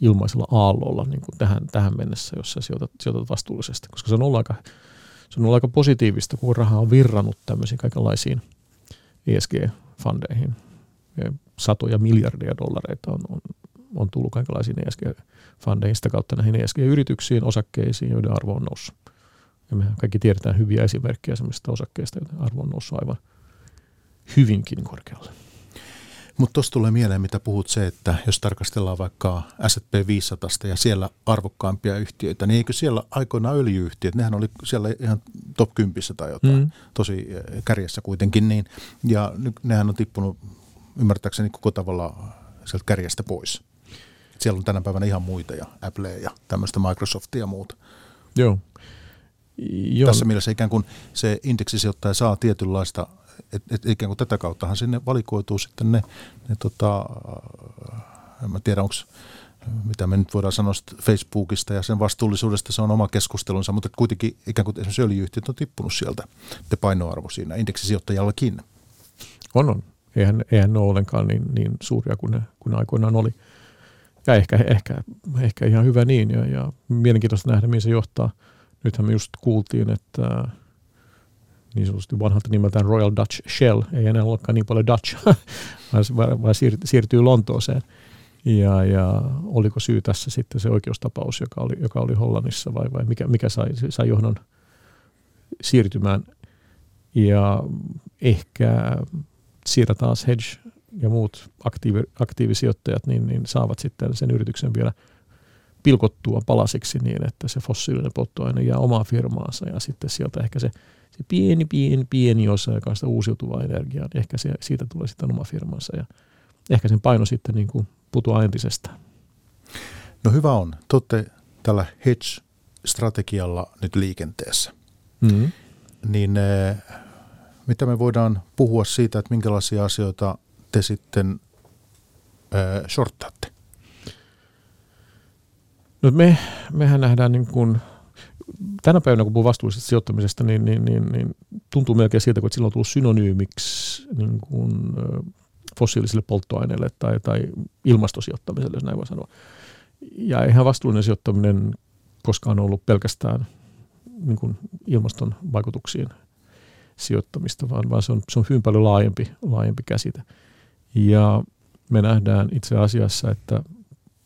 ilmaisella aallolla niin kuin tähän mennessä, jos sä sijoitat vastuullisesti. Koska se on ollut aika positiivista, kun raha on virrannut tämmöisiin kaikenlaisiin ESG-fandeihin. Ja satoja miljardeja dollareita on tullut kaikenlaisiin ESG-fandeihin, sitä kautta näihin ESG-yrityksiin, osakkeisiin, joiden arvo on noussut. Ja mehän kaikki tiedetään hyviä esimerkkejä sellaisista osakkeista, joiden arvo on noussut aivan hyvinkin korkealle. Mutta tuossa tulee mieleen, mitä puhut se, että jos tarkastellaan vaikka S&P 500 ja siellä arvokkaampia yhtiöitä, niin eikö siellä aikoinaan öljy-yhtiöt, nehän oli siellä ihan top 10 tai jotain, tosi kärjessä kuitenkin, niin, ja nehän on tippunut ymmärtääkseni koko tavalla sieltä kärjestä pois. Siellä on tänä päivänä ihan muita, ja Apple ja tämmöistä Microsoftia ja muuta. Joo. Tässä mielessä ikään kuin se indeksisijoittaja saa tietynlaista, ikään kuin tätä kauttahan sinne valikoituu sitten ne en mä tiedä, onko mitä me nyt voidaan sanoa Facebookista ja sen vastuullisuudesta, se on oma keskustelunsa, mutta kuitenkin ikään kuin esimerkiksi öljy-yhtiöt on tippunut sieltä, te painoarvo siinä indeksisijoittajallakin. On. Eihän ne ole ollenkaan niin suuria kuin aikoinaan oli. Ja ehkä ihan hyvä niin, ja mielenkiintoista nähdä, mihin se johtaa. Nythän me just kuultiin, että niin sanotusti vanhalta nimeltään Royal Dutch Shell ei enää olekaan niin paljon Dutch, vaan siirtyy Lontooseen. Ja oliko syy tässä sitten se oikeustapaus, joka oli Hollannissa, vai mikä sai johdon siirtymään? Ja ehkä siellä taas hedge ja muut aktiivisijoittajat niin saavat sitten sen yrityksen vielä pilkottua palasiksi niin, että se fossiilinen polttoaine jää omaan firmaansa, ja sitten sieltä ehkä se pieni osa, joka on sitä uusiutuvaa energiaa, niin ehkä siitä tulee sitten oma firmansa, ja ehkä sen paino sitten niin kuin putoaa entisestään. No hyvä on. Te olette tällä hedge-strategialla nyt liikenteessä. Mm-hmm. Niin mitä me voidaan puhua siitä, että minkälaisia asioita te sitten shorttaatte? No mehän nähdään niin kuin, tänä päivänä kun puhuu vastuullisesta sijoittamisesta, niin tuntuu melkein siltä, että sillä on tullut synonyymiksi niin kuin fossiilisille polttoaineille tai ilmastosijoittamiselle, jos näin voi sanoa. Ja eihän vastuullinen sijoittaminen koskaan ollut pelkästään niin kuin ilmaston vaikutuksiin sijoittamista, vaan se on hyvin paljon laajempi käsite. Ja me nähdään itse asiassa, että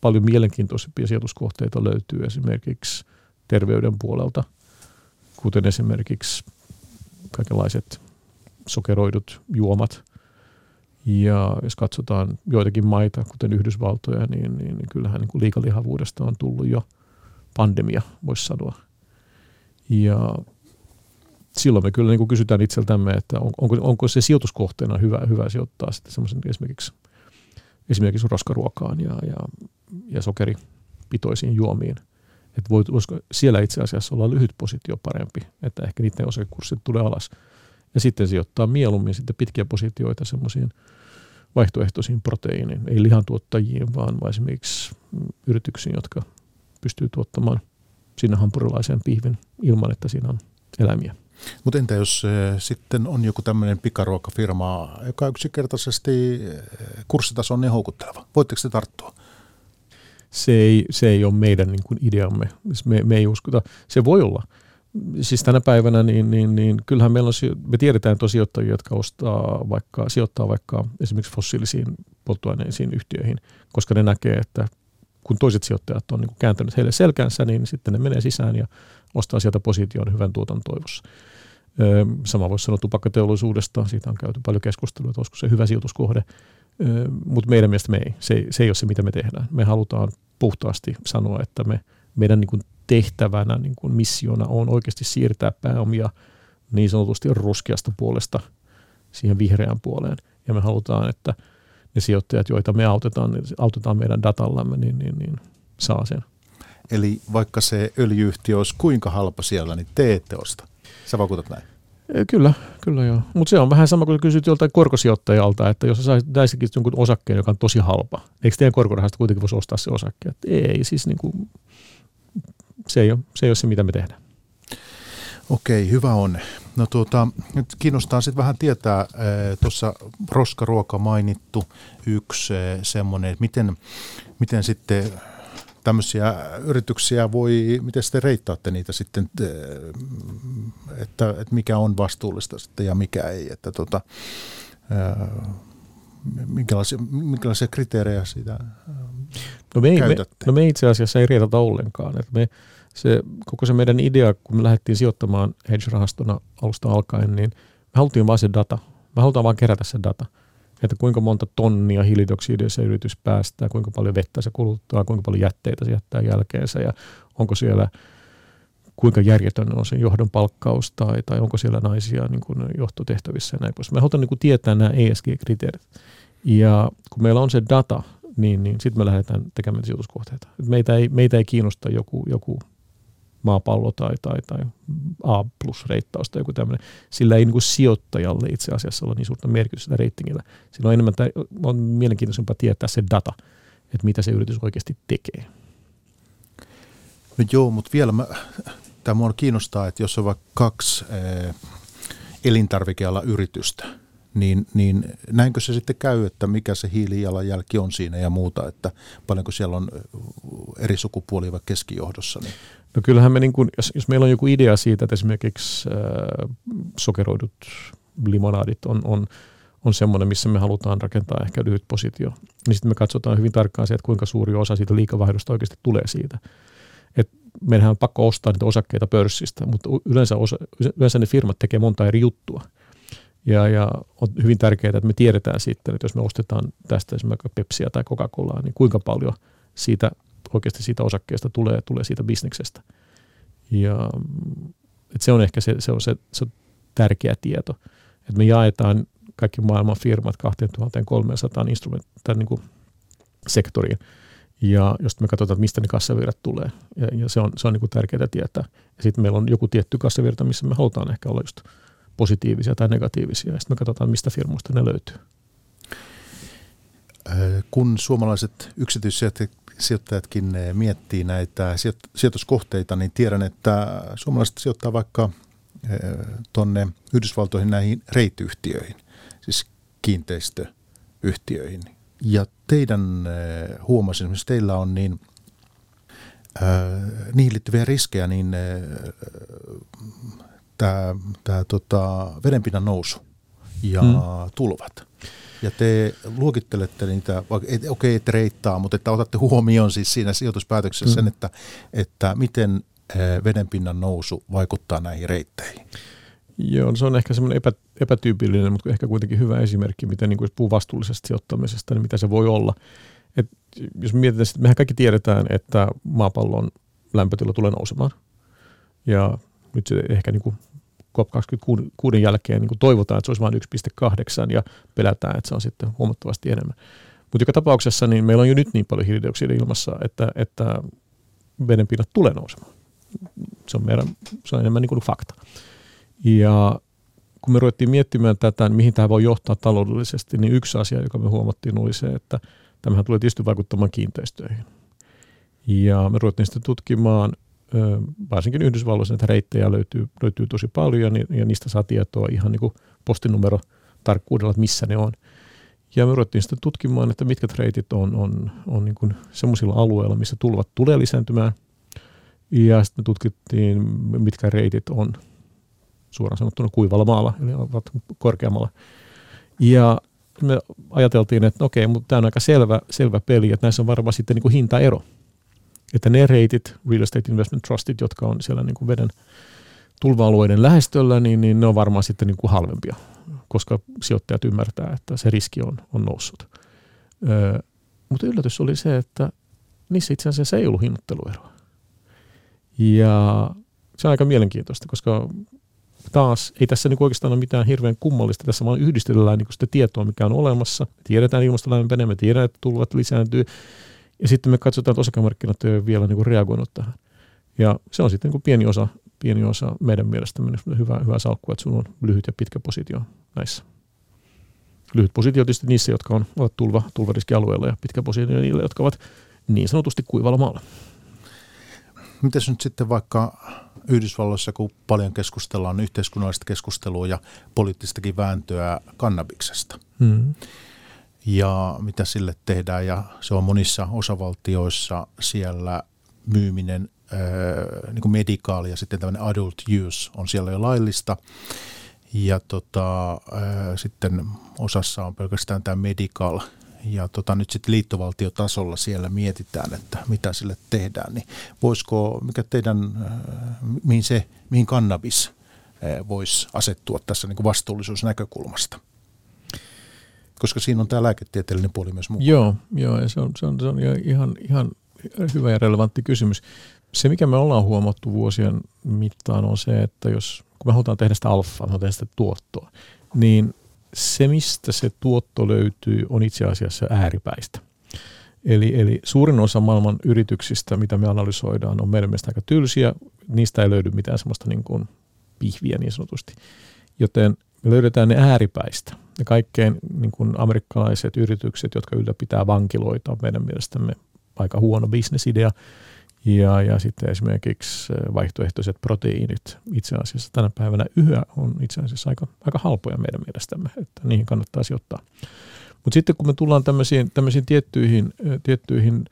paljon mielenkiintoisempia sijoituskohteita löytyy esimerkiksi terveyden puolelta, kuten esimerkiksi kaikenlaiset sokeroidut juomat. Ja jos katsotaan joitakin maita, kuten Yhdysvaltoja, niin kyllähän niin kuin liikalihavuudesta on tullut jo pandemia, voisi sanoa. Ja silloin me kyllä niin kuin kysytään itseltämme, että onko se sijoituskohteena hyvä sijoittaa sitten semmoisen esimerkiksi roskaruokaan ja sokeripitoisiin juomiin. Että voisiko siellä itse asiassa olla lyhyt positio parempi, että ehkä niiden osakekurssit tulee alas. Ja sitten sijoittaa mieluummin sitten pitkiä positioita semmoisiin vaihtoehtoisiin proteiiniin, ei lihantuottajiin, vaan esimerkiksi yrityksiin, jotka pystyy tuottamaan sinne hampurilaisen pihvin ilman, että siinä on eläimiä. Mutta entä jos sitten on joku tämmöinen pikaruokafirma, joka yksinkertaisesti kurssitaso on niin houkutteleva? Voitteko te tarttua? Se ei ole meidän niin kuin ideamme. Me ei uskota. Se voi olla, siis tänä päivänä, niin kyllähän meillä on, me tiedetään sijoittajia, jotka sijoittaa vaikka esimerkiksi fossiilisiin polttoaineisiin yhtiöihin, koska ne näkee, että kun toiset sijoittajat on niin kääntänyt heille selkänsä, niin sitten ne menee sisään ja ostaa sieltä position hyvän tuoton toivossa. Sama voisi sanoa tupakkateollisuudesta, siitä on käyty paljon keskustelua, että olisiko se hyvä sijoituskohde, mutta meidän mielestä me ei. Se ei ole se, mitä me tehdään. Me halutaan puhtaasti sanoa, että meidän niin kuin tehtävänä, niin kuin missiona on oikeasti siirtää pääomia niin sanotusti ruskeasta puolesta siihen vihreään puoleen. Ja me halutaan, että ne sijoittajat, joita me autetaan meidän datallamme, niin saa sen. Eli vaikka se öljy-yhtiö olisi kuinka halpa siellä, niin te ette osta. Sä vakuutat näin? Kyllä joo. Mutta se on vähän sama kuin kysyt joltain korkosijoittajalta, että jos sä saisikin jonkun osakkeen, joka on tosi halpa, eikö teidän korkorahasta kuitenkin voisi ostaa se osakkeen? Et ei, siis niin kuin, se ei ole se, mitä me tehdään. Okei, hyvä on. No nyt kiinnostaa sitten vähän tietää, tuossa roskaruoka mainittu yksi semmoinen, että miten sitten tämmöisiä yrityksiä voi, miten te reittaatte niitä sitten, että mikä on vastuullista sitten ja mikä ei, että minkälaisia kriteerejä siitä käytätte? Me itse asiassa ei riitata ollenkaan, että koko se meidän idea, kun me lähdettiin sijoittamaan hedge-rahastona alusta alkaen, niin me haluttiin vaan se data. Me halutaan vaan kerätä se data, että kuinka monta tonnia hiilidioksidia se yritys päästää, kuinka paljon vettä se kuluttaa, kuinka paljon jätteitä se jättää jälkeensä ja onko siellä, kuinka järjetön on sen johdon palkkaus tai onko siellä naisia niin kuin johtotehtävissä ja näin pois. Me halutaan niin kuin tietää nämä ESG-kriteerit ja kun meillä on se data, niin sitten me lähdetään tekemään sijoituskohteita. Meitä ei kiinnosta joku maapallo tai A+-reittaus tai joku tämmöinen. Sillä ei niin kuin sijoittajalle itse asiassa ole niin suurta merkitystä reitingillä. Sillä on enemmän, on mielenkiintoisempaa tietää se data, että mitä se yritys oikeasti tekee. No joo, mutta vielä tämä minua kiinnostaa, että jos on vaikka kaksi elintarvikealan yritystä, niin näinkö se sitten käy, että mikä se hiilijalanjälki on siinä ja muuta, että paljonko siellä on eri sukupuolia vai keskijohdossa? Niin. No kyllähän me, niin kun, jos meillä on joku idea siitä, että esimerkiksi sokeroidut limonaadit on semmoinen, missä me halutaan rakentaa ehkä lyhyt positio, niin sitten me katsotaan hyvin tarkkaan se, että kuinka suuri osa siitä liikavaihdosta oikeasti tulee siitä. Et meidänhän on pakko ostaa niitä osakkeita pörssistä, mutta yleensä ne firmat tekee monta eri juttua. Ja on hyvin tärkeää, että me tiedetään sitten, että jos me ostetaan tästä esimerkiksi Pepsiä tai Coca-Colaa, niin kuinka paljon siitä oikeasti siitä osakkeesta tulee siitä bisneksestä. Ja se on ehkä se on tärkeä tieto, että me jaetaan kaikki maailman firmat 2300 niin sektoriin. Ja jos me katsotaan, mistä ne kassavirrat tulee, ja se on niin kuin tärkeää tietää. Ja sitten meillä on joku tietty kassavirta, missä me halutaan ehkä olla just positiivisia tai negatiivisia, ja sitten me katsotaan, mistä firmoista ne löytyy. Kun suomalaiset yksityissijoittajatkin miettii näitä sijoituskohteita, niin tiedän, että suomalaiset sijoittaa vaikka tuonne Yhdysvaltoihin näihin REIT-yhtiöihin, siis kiinteistöyhtiöihin. Ja teidän huomasin, esimerkiksi teillä on niin niihin liittyviä riskejä, niin tämä vedenpinnan nousu ja tulvat. Ja te luokittelette niitä, okei, et reittaa, mutta että otatte huomioon siis siinä sijoituspäätöksessä sen, että miten vedenpinnan nousu vaikuttaa näihin reitteihin. Joo, se on ehkä semmoinen epätyypillinen, mutta ehkä kuitenkin hyvä esimerkki, miten niin kuin puhuu vastuullisesta sijoittamisesta, niin mitä se voi olla. Et jos mietitään, että mehän kaikki tiedetään, että maapallon lämpötila tulee nousemaan. Ja nyt se ehkä niin kuin COP26 jälkeen niin kuin toivotaan, että se olisi vain 1,8 ja pelätään, että se on sitten huomattavasti enemmän. Mutta joka tapauksessa niin meillä on jo nyt niin paljon hiilidioksidia ilmassa, että vedenpinnat tulee nousemaan. Se on enemmän niin kuin fakta. Ja kun me ruvettiin miettimään tätä, niin mihin tämä voi johtaa taloudellisesti, niin yksi asia, joka me huomattiin, oli se, että tämähän tulee tietysti vaikuttamaan kiinteistöihin. Ja me ruvettiin sitten tutkimaan, varsinkin Yhdysvalloissa näitä reittejä löytyy tosi paljon ja niistä saa tietoa ihan niin kuin postinumero tarkkuudella, että missä ne on. Ja me ruvettiin sitten tutkimaan, että mitkä reitit on niin kuin semmoisilla alueilla, missä tulvat tulee lisääntymään Ja sitten tutkittiin, mitkä reitit on suoraan sanottuna kuivalla maalla, eli ovat korkeammalla. Ja me ajateltiin, että okei, mutta tämä on aika selvä peli, että näissä on varmaan sitten niin kuin hintaero. Että ne reitit, real estate investment trustit, jotka on siellä niin kuin veden tulva-alueiden lähestöllä, niin ne on varmaan sitten niin kuin halvempia, koska sijoittajat ymmärtää, että se riski on noussut. Mutta yllätys oli se, että niissä itse asiassa ei ollut hinnoittelueroa. Ja se on aika mielenkiintoista, koska taas ei tässä niin oikeastaan ole mitään hirveän kummallista. Tässä vaan yhdistellään niin sitä tietoa, mikä on olemassa. Me tiedetään ilmaston lämpenee, me tiedetään, että tulvat lisääntyy. Ja sitten me katsotaan, että osakemarkkinat ei ole vielä niin reagoinut tähän. Ja se on sitten niin pieni osa meidän mielestämme hyvä salkku, että sun on lyhyt ja pitkä positio näissä. Lyhyt positio tietysti niissä, jotka ovat tulvariskialueella, ja pitkä positio niille, jotka ovat niin sanotusti kuivalla maalla. Mitäs nyt sitten vaikka Yhdysvalloissa, kun paljon keskustellaan yhteiskunnallista keskustelua ja poliittistakin vääntöä kannabiksesta ja mitä sille tehdään, ja se on monissa osavaltioissa siellä myyminen niin kuin medikaali ja sitten tämmöinen adult use on siellä jo laillista. Ja sitten osassa on pelkästään tämä medical. Ja nyt sitten liittovaltiotasolla siellä mietitään, että mitä sille tehdään. Niin voisiko, mikä teidän, mihin kannabis voisi asettua tässä niin kuin vastuullisuusnäkökulmasta? Koska siinä on tämä lääketieteellinen puoli myös mukana. Joo, ja se on ihan hyvä ja relevantti kysymys. Se, mikä me ollaan huomattu vuosien mittaan, on se, että kun me halutaan tehdä sitä alfaa, me halutaan tehdä sitä tuottoa, niin se, mistä se tuotto löytyy, on itse asiassa ääripäistä. Eli suurin osa maailman yrityksistä, mitä me analysoidaan, on meidän mielestä aika tylsiä. Niistä ei löydy mitään sellaista niin kuin pihviä niin sanotusti. Joten me löydetään ne ääripäistä. Ja kaikkein niin kuin amerikkalaiset yritykset, jotka ylläpitää vankiloita, on meidän mielestämme aika huono bisnesidea. Ja sitten esimerkiksi vaihtoehtoiset proteiinit itse asiassa tänä päivänä yhä on itse asiassa aika halpoja meidän mielestämme, että niihin kannattaa sijoittaa. Mutta sitten kun me tullaan tämmöisiin tiettyihin,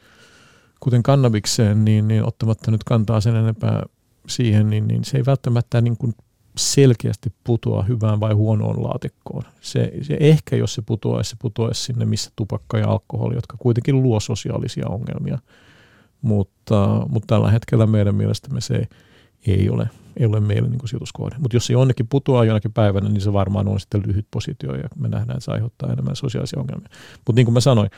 kuten kannabikseen, niin ottamatta nyt kantaa sen enempää siihen, niin se ei välttämättä niin kuin selkeästi putoa hyvään vai huonoon laatikkoon. Se ehkä, jos se putoaisi sinne, missä tupakka ja alkoholi, jotka kuitenkin luo sosiaalisia ongelmia. Mutta tällä hetkellä meidän mielestämme se ei ole meille niin kuin sijoituskohde. Mutta jos se jonnekin putoaa jonakin päivänä, niin se varmaan on sitten lyhyt positio, ja me nähdään, että se aiheuttaa enemmän sosiaalisia ongelmia. Mutta niin kuin mä sanoin,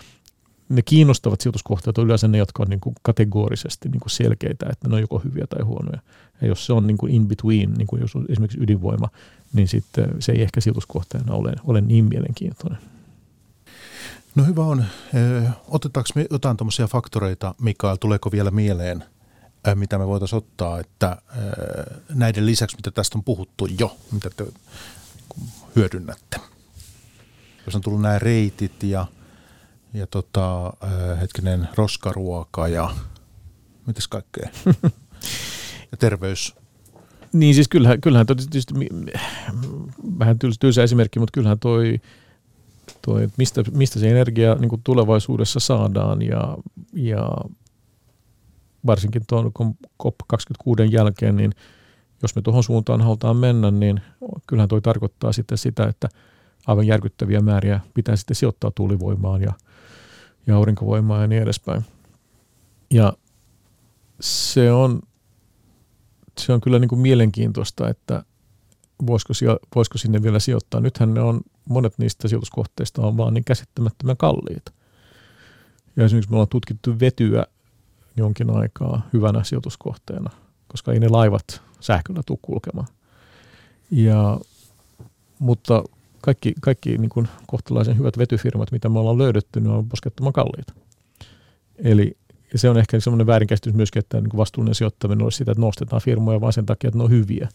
ne kiinnostavat sijoituskohteet on yleensä ne, jotka on niin kuin kategorisesti niin kuin selkeitä, että ne on joko hyviä tai huonoja. Ja jos se on niin kuin in between, niin kuin jos on esimerkiksi ydinvoima, niin sitten se ei ehkä sijoituskohteena ole niin mielenkiintoinen. No hyvä on. Otetaanko me jotain tuommoisia faktoreita, Mikael, tuleeko vielä mieleen, mitä me voitaisiin ottaa, että näiden lisäksi, mitä tästä on puhuttu jo, mitä te hyödynnätte? Jos on tullut nämä reitit ja roskaruoka ja mitäs kaikkea? Ja terveys. Niin siis kyllähän tietysti vähän tylsä esimerkki, mutta kyllähän mistä se energia niin kuin tulevaisuudessa saadaan, ja varsinkin tuon COP26 jälkeen, niin jos me tuohon suuntaan halutaan mennä, niin kyllähän toi tarkoittaa sitten sitä, että aivan järkyttäviä määriä pitää sitten sijoittaa tuulivoimaan ja aurinkovoimaan ja niin edespäin. Ja se on kyllä niin kuin mielenkiintoista, että voisiko sinne vielä sijoittaa. Nythän ne on, monet niistä sijoituskohteista on vaan niin käsittämättömän kalliita. Ja esimerkiksi me ollaan tutkittu vetyä jonkin aikaa hyvänä sijoituskohteena, koska ei ne laivat sähköllä tule kulkemaan. Mutta kaikki niin kuin kohtalaisen hyvät vetyfirmat, mitä me ollaan löydetty, ne on poskettoman kalliita. Eli se on ehkä sellainen väärinkäsitys myöskin, että niin kuin vastuullinen sijoittaminen olisi sitä, että nostetaan firmoja vaan sen takia, että ne on hyviä.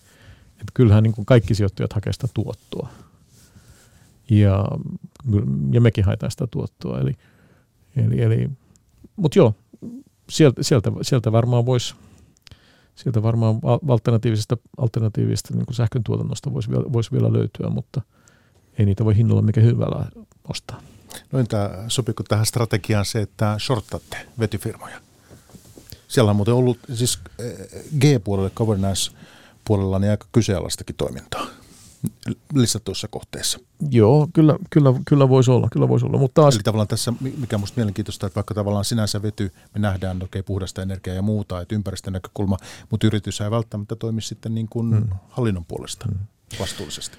Että kyllähän niin kuin kaikki sijoittajat hakee sitä tuottoa. Ja mekin haetaan sitä tuottoa. Mutta joo, sieltä varmaan alternatiivisesta niin kuin sähköntuotannosta voisi vielä löytyä, mutta ei niitä voi hinnalla mikä hyvällä ostaa. No entä sopiiko tähän strategiaan se, että shorttatte vetyfirmoja? Siellä on muuten ollut siis G-puolelle, governance-puolella, niin aika kyseenalaistakin toimintaa listattuissa kohteissa. Joo, kyllä voisi olla, Mutta taas... Eli tavallaan tässä, mikä on musta mielenkiintoista, että vaikka tavallaan sinänsä vety, me nähdään oikein puhdasta energiaa ja muuta, että ympäristönäkökulma, mutta yritys ei välttämättä toimi sitten niin kuin hallinnon puolesta vastuullisesti.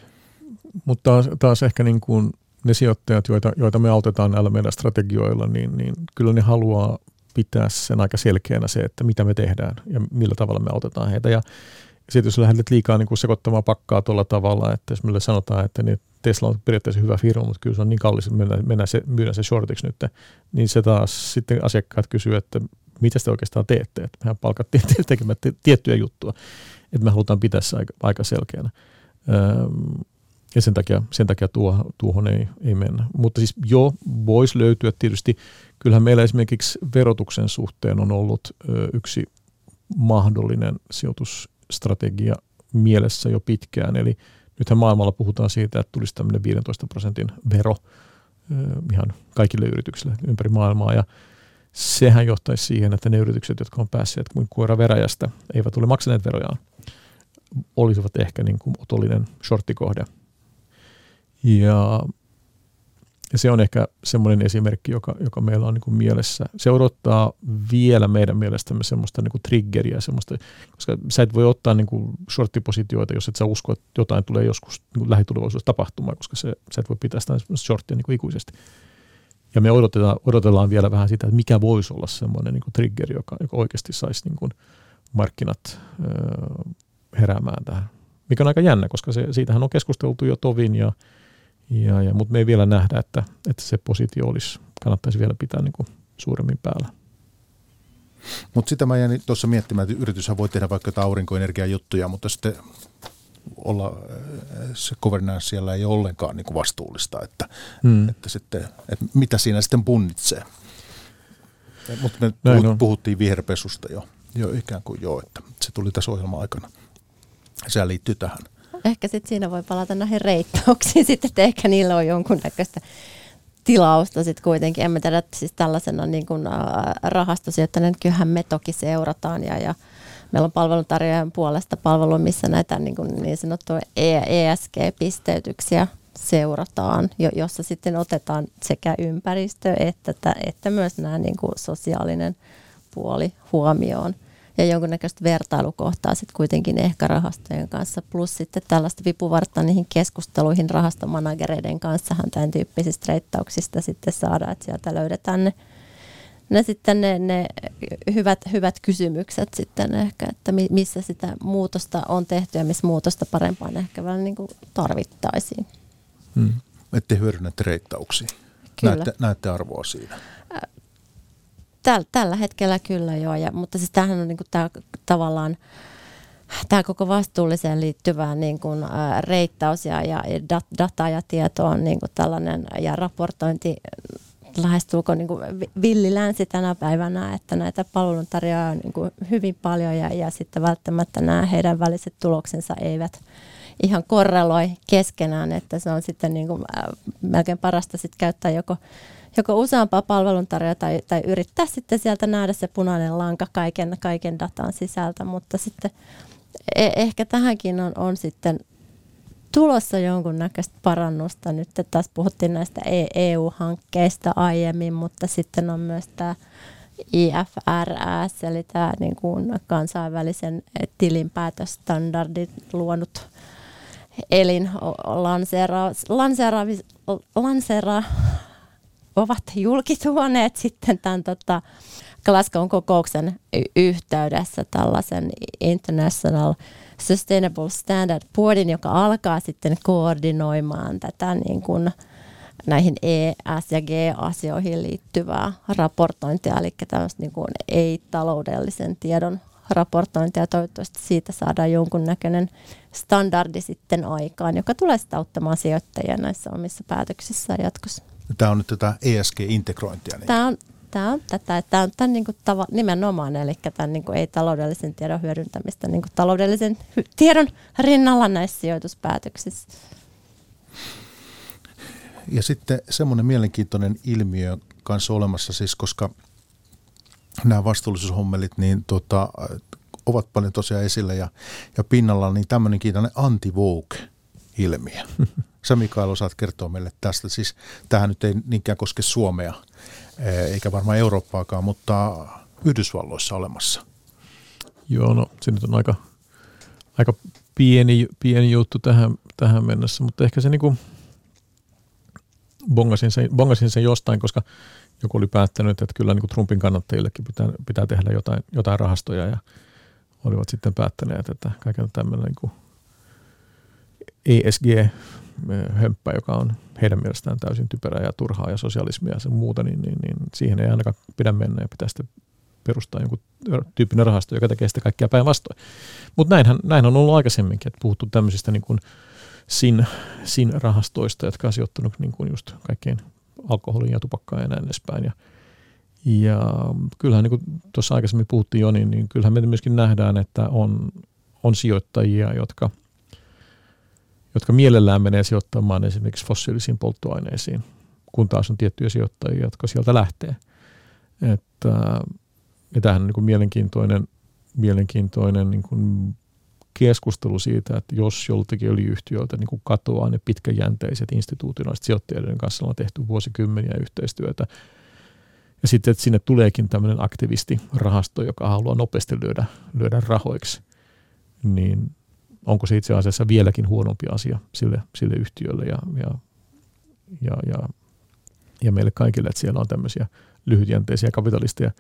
Mutta taas ehkä niin kuin ne sijoittajat, joita me autetaan näillä meidän strategioilla, niin kyllä ne haluaa pitää sen aika selkeänä se, että mitä me tehdään ja millä tavalla me autetaan heitä. Ja sitten jos lähdet liikaa niin sekoittamaan pakkaa tuolla tavalla, että jos meille sanotaan, että niin Tesla on periaatteessa hyvä firma, mutta kyllä se on niin kallis, että myydään se shortiksi nyt, niin se taas sitten asiakkaat kysyy, että mitä te oikeastaan teette, että mehän palkattiin tekemään tiettyjä juttua, että me halutaan pitää se aika selkeänä. Ja sen takia tuohon ei mennä. Mutta siis joo, voisi löytyä tietysti. Kyllähän meillä esimerkiksi verotuksen suhteen on ollut yksi mahdollinen sijoitusstrategia mielessä jo pitkään. Eli nythän maailmalla puhutaan siitä, että tulisi tämmöinen 15% vero ihan kaikille yrityksille ympäri maailmaa. Ja sehän johtaisi siihen, että ne yritykset, jotka on päässeet kuin koira veräjästä, eivät ole maksaneet verojaan, olisivat ehkä niin kuin otollinen shorttikohde. Ja se on ehkä semmoinen esimerkki, joka meillä on niin kuin mielessä. Se odottaa vielä meidän mielestämme semmoista niin kuin triggeriä, semmoista, koska sä et voi ottaa niin kuin shorttipositioita, jos et sä usko, että jotain tulee joskus niin kuin lähitulevaisuudessa tapahtumaan, koska sä et voi pitää sitä shorttia niin kuin ikuisesti. Ja me odotellaan vielä vähän sitä, että mikä voisi olla semmoinen niin kuin triggeri, joka oikeasti saisi niin kuin markkinat heräämään tähän. Mikä on aika jännä, koska siitähän on keskusteltu jo tovin ja mutta me ei vielä nähdä, että se positio olisi, kannattaisi vielä pitää niin kuin suuremmin päällä. Mutta sitä mä jäin tuossa miettimään, että yrityshän voi tehdä vaikka jotain aurinkoenergiajuttuja, mutta sitten se governance siellä ei ole ollenkaan niin kuin vastuullista, että mitä siinä sitten punnitsee. Mutta me puhuttiin viherpesusta jo ikään kuin että se tuli tässä ohjelman aikana. Se liittyy tähän. Ehkä sitten siinä voi palata näihin reittauksiin sitten, että ehkä niillä on jonkunnäköistä tilausta sitten kuitenkin. En mä tiedä, että siis tällaisena niin kuin rahastosijoittajana, kyllähän me toki seurataan ja meillä on palveluntarjoajan puolesta palvelu, missä näitä niin sanottua ESG-pisteytyksiä seurataan, jossa sitten otetaan sekä ympäristö että myös nämä niin kuin sosiaalinen puoli huomioon. Ja jonkunnäköistä vertailukohtaa sitten kuitenkin ehkä rahastojen kanssa, plus sitten tällaista vipuvartta niihin keskusteluihin rahastomanagereiden kanssahan tämän tyyppisistä reittauksista sitten saadaan, että sieltä löydetään ne sitten ne hyvät kysymykset sitten ehkä, että missä sitä muutosta on tehty ja missä muutosta parempaan ehkä vielä niin kuin tarvittaisiin. Ette hyödynnätte reittauksia, näette arvoa siinä. Tällä hetkellä kyllä joo, mutta siis tämähän on niinku tavallaan tämä koko vastuulliseen liittyvä niinku, reittaus ja data ja tieto on niinku tällainen ja raportointi lähestulkoon niinku villilänsi tänä päivänä, että näitä palveluntarjoajia on niinku hyvin paljon ja sitten välttämättä nämä heidän väliset tuloksensa eivät ihan korreloi keskenään, että se on sitten niinku, melkein parasta sit käyttää joko useampaa palveluntarjoajaa tai yrittää sitten sieltä nähdä se punainen lanka kaiken datan sisältä, mutta sitten ehkä tähänkin on sitten tulossa jonkunnäköistä parannusta. Nyt taas puhuttiin näistä EU-hankkeista aiemmin, mutta sitten on myös tämä IFRS, eli tämä niin kuin kansainvälisen tilinpäätösstandardin luonut elin ovat julkituoneet sitten tämän Glasgown kokouksen yhteydessä tällaisen International Sustainable Standard Boardin, joka alkaa sitten koordinoimaan tätä niin kuin näihin ES- ja G-asioihin liittyvää raportointia, eli tällaista niin kuin ei-taloudellisen tiedon raportointia. Toivottavasti siitä saadaan jonkunnäköinen standardi sitten aikaan, joka tulee sitten auttamaan sijoittajia näissä omissa päätöksissä jatkossa. Tämä on nyt tätä ESG-integrointia. Niin. Tämä on tämän niin kuin nimenomaan, eli tämän niin kuin ei-taloudellisen tiedon hyödyntämistä niin kuin taloudellisen tiedon rinnalla näissä sijoituspäätöksissä. Ja sitten semmoinen mielenkiintoinen ilmiö kanssa olemassa, siis koska nämä vastuullisuushommelit niin ovat paljon tosiaan esillä ja pinnalla, niin tämmöinenkin anti-woke-ilmiö. Sä Mikael osaat kertoa meille tästä. Siis tämähän nyt ei niinkään koske Suomea, eikä varmaan Eurooppaakaan, mutta Yhdysvalloissa olemassa. Joo, no se nyt on aika pieni juttu tähän mennessä, mutta ehkä se niinku bongasin sen jostain, koska joku oli päättänyt, että kyllä niinku Trumpin kannattajillekin pitää tehdä jotain rahastoja ja olivat sitten päättäneet, että kaiken tämmöinen niinku ESG-hömppä, joka on heidän mielestään täysin typerää ja turhaa ja sosialismia ja sen muuta, niin siihen ei ainakaan pidä mennä ja pitää sitten perustaa jonkun tyyppinen rahasto, joka tekee sitä kaikkea päinvastoin. Mutta näin on ollut aikaisemminkin, että puhuttu tämmöisistä niin kuin SIN-rahastoista, jotka on sijoittanut niin kuin just kaikkein alkoholin ja tupakkaan ja näin edespäin. Ja kyllähän niin kuin tuossa aikaisemmin puhuttiin jo, niin kyllähän me myöskin nähdään, että on sijoittajia, jotka mielellään menee sijoittamaan esimerkiksi fossiilisiin polttoaineisiin, kun taas on tiettyjä sijoittajia, jotka sieltä lähtee. Ja tämähän on niin kuin mielenkiintoinen niin kuin keskustelu siitä, että jos joltakin öljy-yhtiöltä niin kuin katoaa ne pitkäjänteiset instituutionaaliset sijoittajien kanssa on tehty vuosikymmeniä yhteistyötä. Ja sitten sinne tuleekin tämmöinen aktivistirahasto, joka haluaa nopeasti lyödä rahoiksi, niin onko se itse asiassa vieläkin huonompi asia sille yhtiölle ja meille kaikille, että siellä on tämmöisiä lyhytjänteisiä kapitalisteja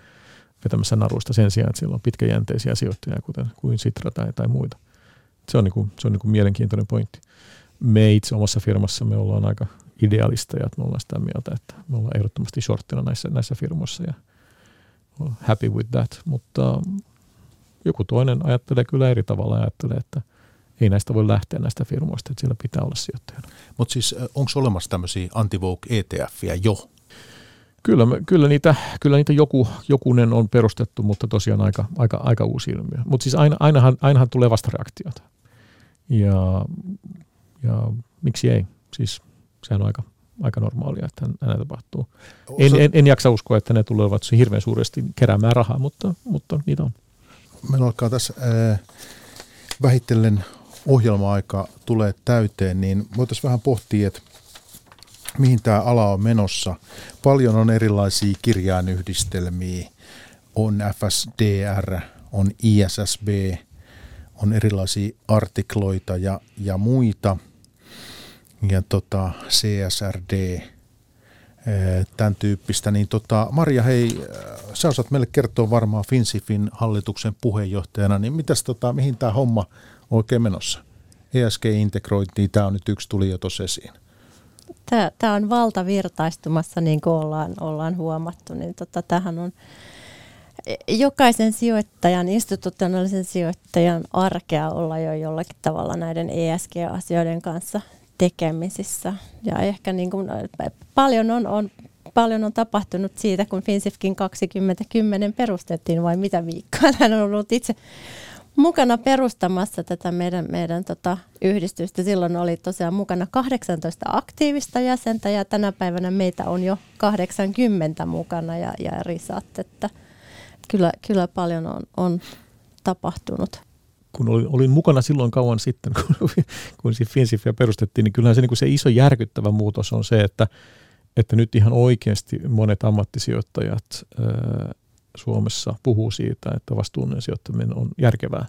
vetämässä narusta sen sijaan, että siellä on pitkäjänteisiä sijoittajia, kuten Sitra tai muita. Se on mielenkiintoinen pointti. Me itse omassa firmassa me ollaan aika idealisteja, että me ollaan sitä mieltä, että me ollaan ehdottomasti shorttina näissä firmoissa ja happy with that, mutta joku toinen ajattelee kyllä eri tavalla, että ei näistä voi lähteä näistä firmoista, että siellä pitää olla sijoittajana. Mutta siis onko olemassa tämmöisiä anti-woke ETF:iä jo? Kyllä niitä jokunen on perustettu, mutta tosiaan aika uusi ilmiö. Mutta siis ainahan tulee vastareaktiota. Ja miksi ei? Siis sehän on aika normaalia, että näin tapahtuu. En jaksa uskoa, että ne tulevat hirveän suuresti keräämään rahaa, mutta niitä on. Meillä alkaa tässä vähitellen ohjelma-aika tulee täyteen, niin voitaisiin vähän pohtia, että mihin tämä ala on menossa. Paljon on erilaisia kirjainyhdistelmiä, on SFDR, on ISSB, on erilaisia artikloita ja muita, ja CSRD, tämän tyyppistä. Niin Marja, hei, sä osaat meille kertoa varmaan Finsifin hallituksen puheenjohtajana, niin mitäs, mihin tämä homma on oikein menossa? ESG integrointiin, tämä on nyt yksi, tuli jo tuossa esiin. Tämä on valtavirtaistumassa, niin kuin ollaan huomattu. Niin tämähän on jokaisen sijoittajan, institutionaalisen sijoittajan arkea olla jo jollakin tavalla näiden ESG-asioiden kanssa tekemisissä. Ja ehkä niin kuin paljon on tapahtunut siitä, kun Finsifkin 2010 perustettiin, vai mitä viikkoa. Hän on ollut itse mukana perustamassa tätä meidän yhdistystä. Silloin oli tosiaan mukana 18 aktiivista jäsentä ja tänä päivänä meitä on jo 80 mukana ja risat. Että kyllä paljon on tapahtunut. Kun olin mukana silloin kauan sitten, kun Finsifia perustettiin, niin kyllähän se, niin kuin se iso järkyttävä muutos on se, että nyt ihan oikeasti monet ammattisijoittajat Suomessa puhuu siitä, että vastuullinen sijoittaminen on järkevää.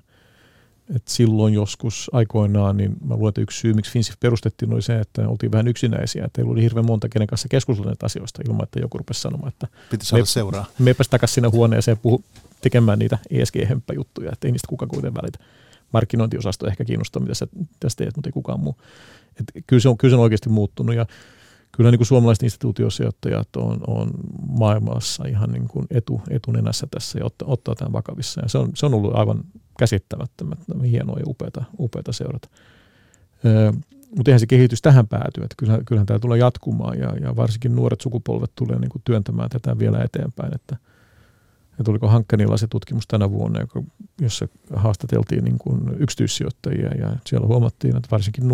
Et silloin joskus aikoinaan, niin mä luulen, että yksi syy, miksi Finsif perustettiin, oli se, että oltiin vähän yksinäisiä. Teillä oli hirveän monta, kenen kanssa keskustella näitä asioista ilman, että joku rupesi sanomaan, että meipäs takaisin sinne huoneeseen tekemään niitä ESG-hömppäjuttuja, että ei niistä kukaan kuitenkaan välitä. Markkinointiosasto ehkä kiinnostaa, mitä sä tässä teet, mutta ei kukaan muu. Et kyllä se on oikeasti muuttunut ja kyllä niin kuin suomalaiset instituutiosijoittajat on maailmassa ihan niin kuin etunenässä tässä ja ottaa tämän vakavissa. Ja se on ollut aivan käsittämättömättä hienoa ja upeata seurata. Mutta eihän se kehitys tähän päätyy. Että kyllähän tämä tulee jatkumaan ja varsinkin nuoret sukupolvet tulee niin kuin työntämään tätä vielä eteenpäin. Että oliko Hankkanilla se tutkimus tänä vuonna, jossa haastateltiin niin kuin yksityissijoittajia ja siellä huomattiin, että varsinkin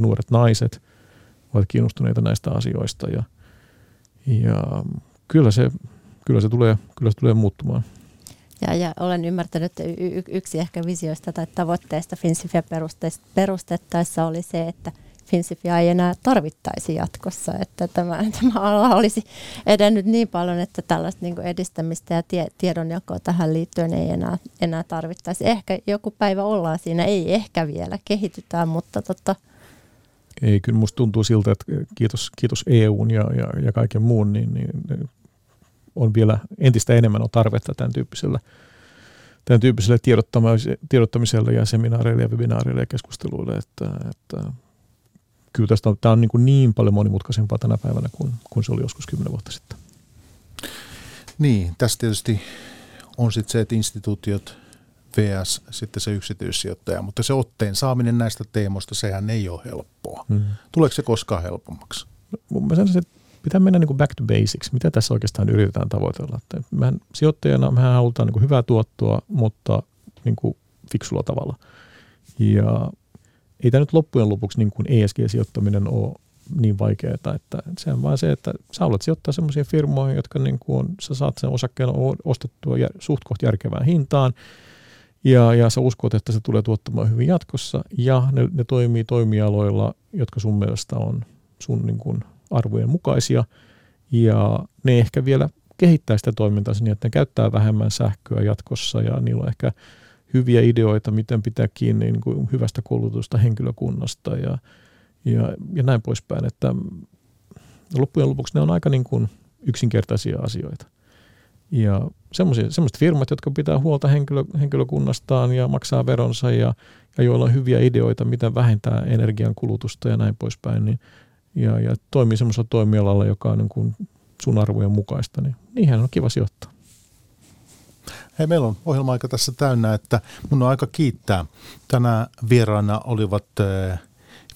nuoret naiset ovat kiinnostuneita näistä asioista ja kyllä se kyllä se tulee muuttumaan. Ja olen ymmärtänyt, että yksi ehkä visioista tai tavoitteista Finsifiä perustettaessa oli se, että Finsifiä ei enää tarvittaisi jatkossa, että tämä ala olisi edennyt niin paljon, että tällaista niin kuin edistämistä ja tiedonjakoa tähän liittyen ei enää tarvittaisi. Ehkä joku päivä ollaan siinä, ei ehkä vielä kehitytään, mutta Ei, kyllä musta tuntuu siltä, että kiitos EUn ja kaiken muun, niin on vielä entistä enemmän on tarvetta tämän tyyppiselle tiedottamiselle ja seminaareille ja webinaareille ja keskusteluille, että kyllä tämä on niin paljon monimutkaisempaa tänä päivänä kuin se oli joskus 10 vuotta sitten. Niin, tässä tietysti on sitten se, että instituutiot vs. sitten se yksityissijoittaja, mutta se otteen saaminen näistä teemoista, sehän ei ole helppoa. Mm. Tuleeko se koskaan helpommaksi? No, mun mielestä se pitää mennä back to basics. Mitä tässä oikeastaan yritetään tavoitella? Mehän sijoittajana halutaan hyvää tuottoa, mutta fiksulla tavalla. Ja ei tämä nyt loppujen lopuksi ESG-sijoittaminen ole niin vaikeaa, että se on vaan se, että sä haluat sijoittaa semmoisia firmoja, jotka sä saat sen osakkeen ostettua suht kohti järkevään hintaan, ja sä uskot, että se tulee tuottamaan hyvin jatkossa, ja ne toimii toimialoilla, jotka sun mielestä on sun arvojen mukaisia, ja ne ehkä vielä kehittää sitä toimintaa niin, että ne käyttää vähemmän sähköä jatkossa, ja niillä on ehkä hyviä ideoita, miten pitää kiinni hyvästä koulutusta henkilökunnasta ja näin poispäin. Että loppujen lopuksi ne on aika yksinkertaisia asioita. Ja semmoiset firmat, jotka pitää huolta henkilökunnastaan ja maksaa veronsa ja joilla on hyviä ideoita, miten vähentää energiankulutusta ja näin poispäin, niin, ja toimii semmoisella toimialalla, joka on sun arvojen mukaista, niin niihin on kiva sijoittaa. Hei, meillä on ohjelma-aika tässä täynnä, että mun on aika kiittää. Tänään vieraana olivat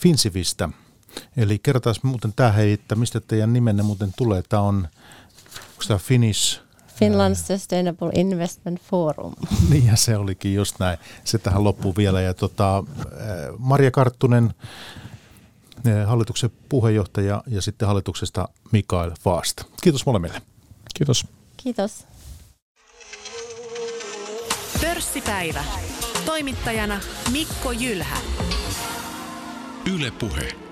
Finsifistä. Eli kertaisi muuten hei, että mistä teidän nimenne muuten tulee. Tämä on, onko tämä Finnish? Finland's Sustainable Investment Forum. Niin, ja se olikin just näin. Se tähän loppuu vielä. Ja Marja Karttunen, hallituksen puheenjohtaja, ja sitten hallituksesta Mikael Fast. Kiitos molemmille. Kiitos. Kiitos. Pörssipäivä. Toimittajana Mikko Jylhä. Yle Puhe.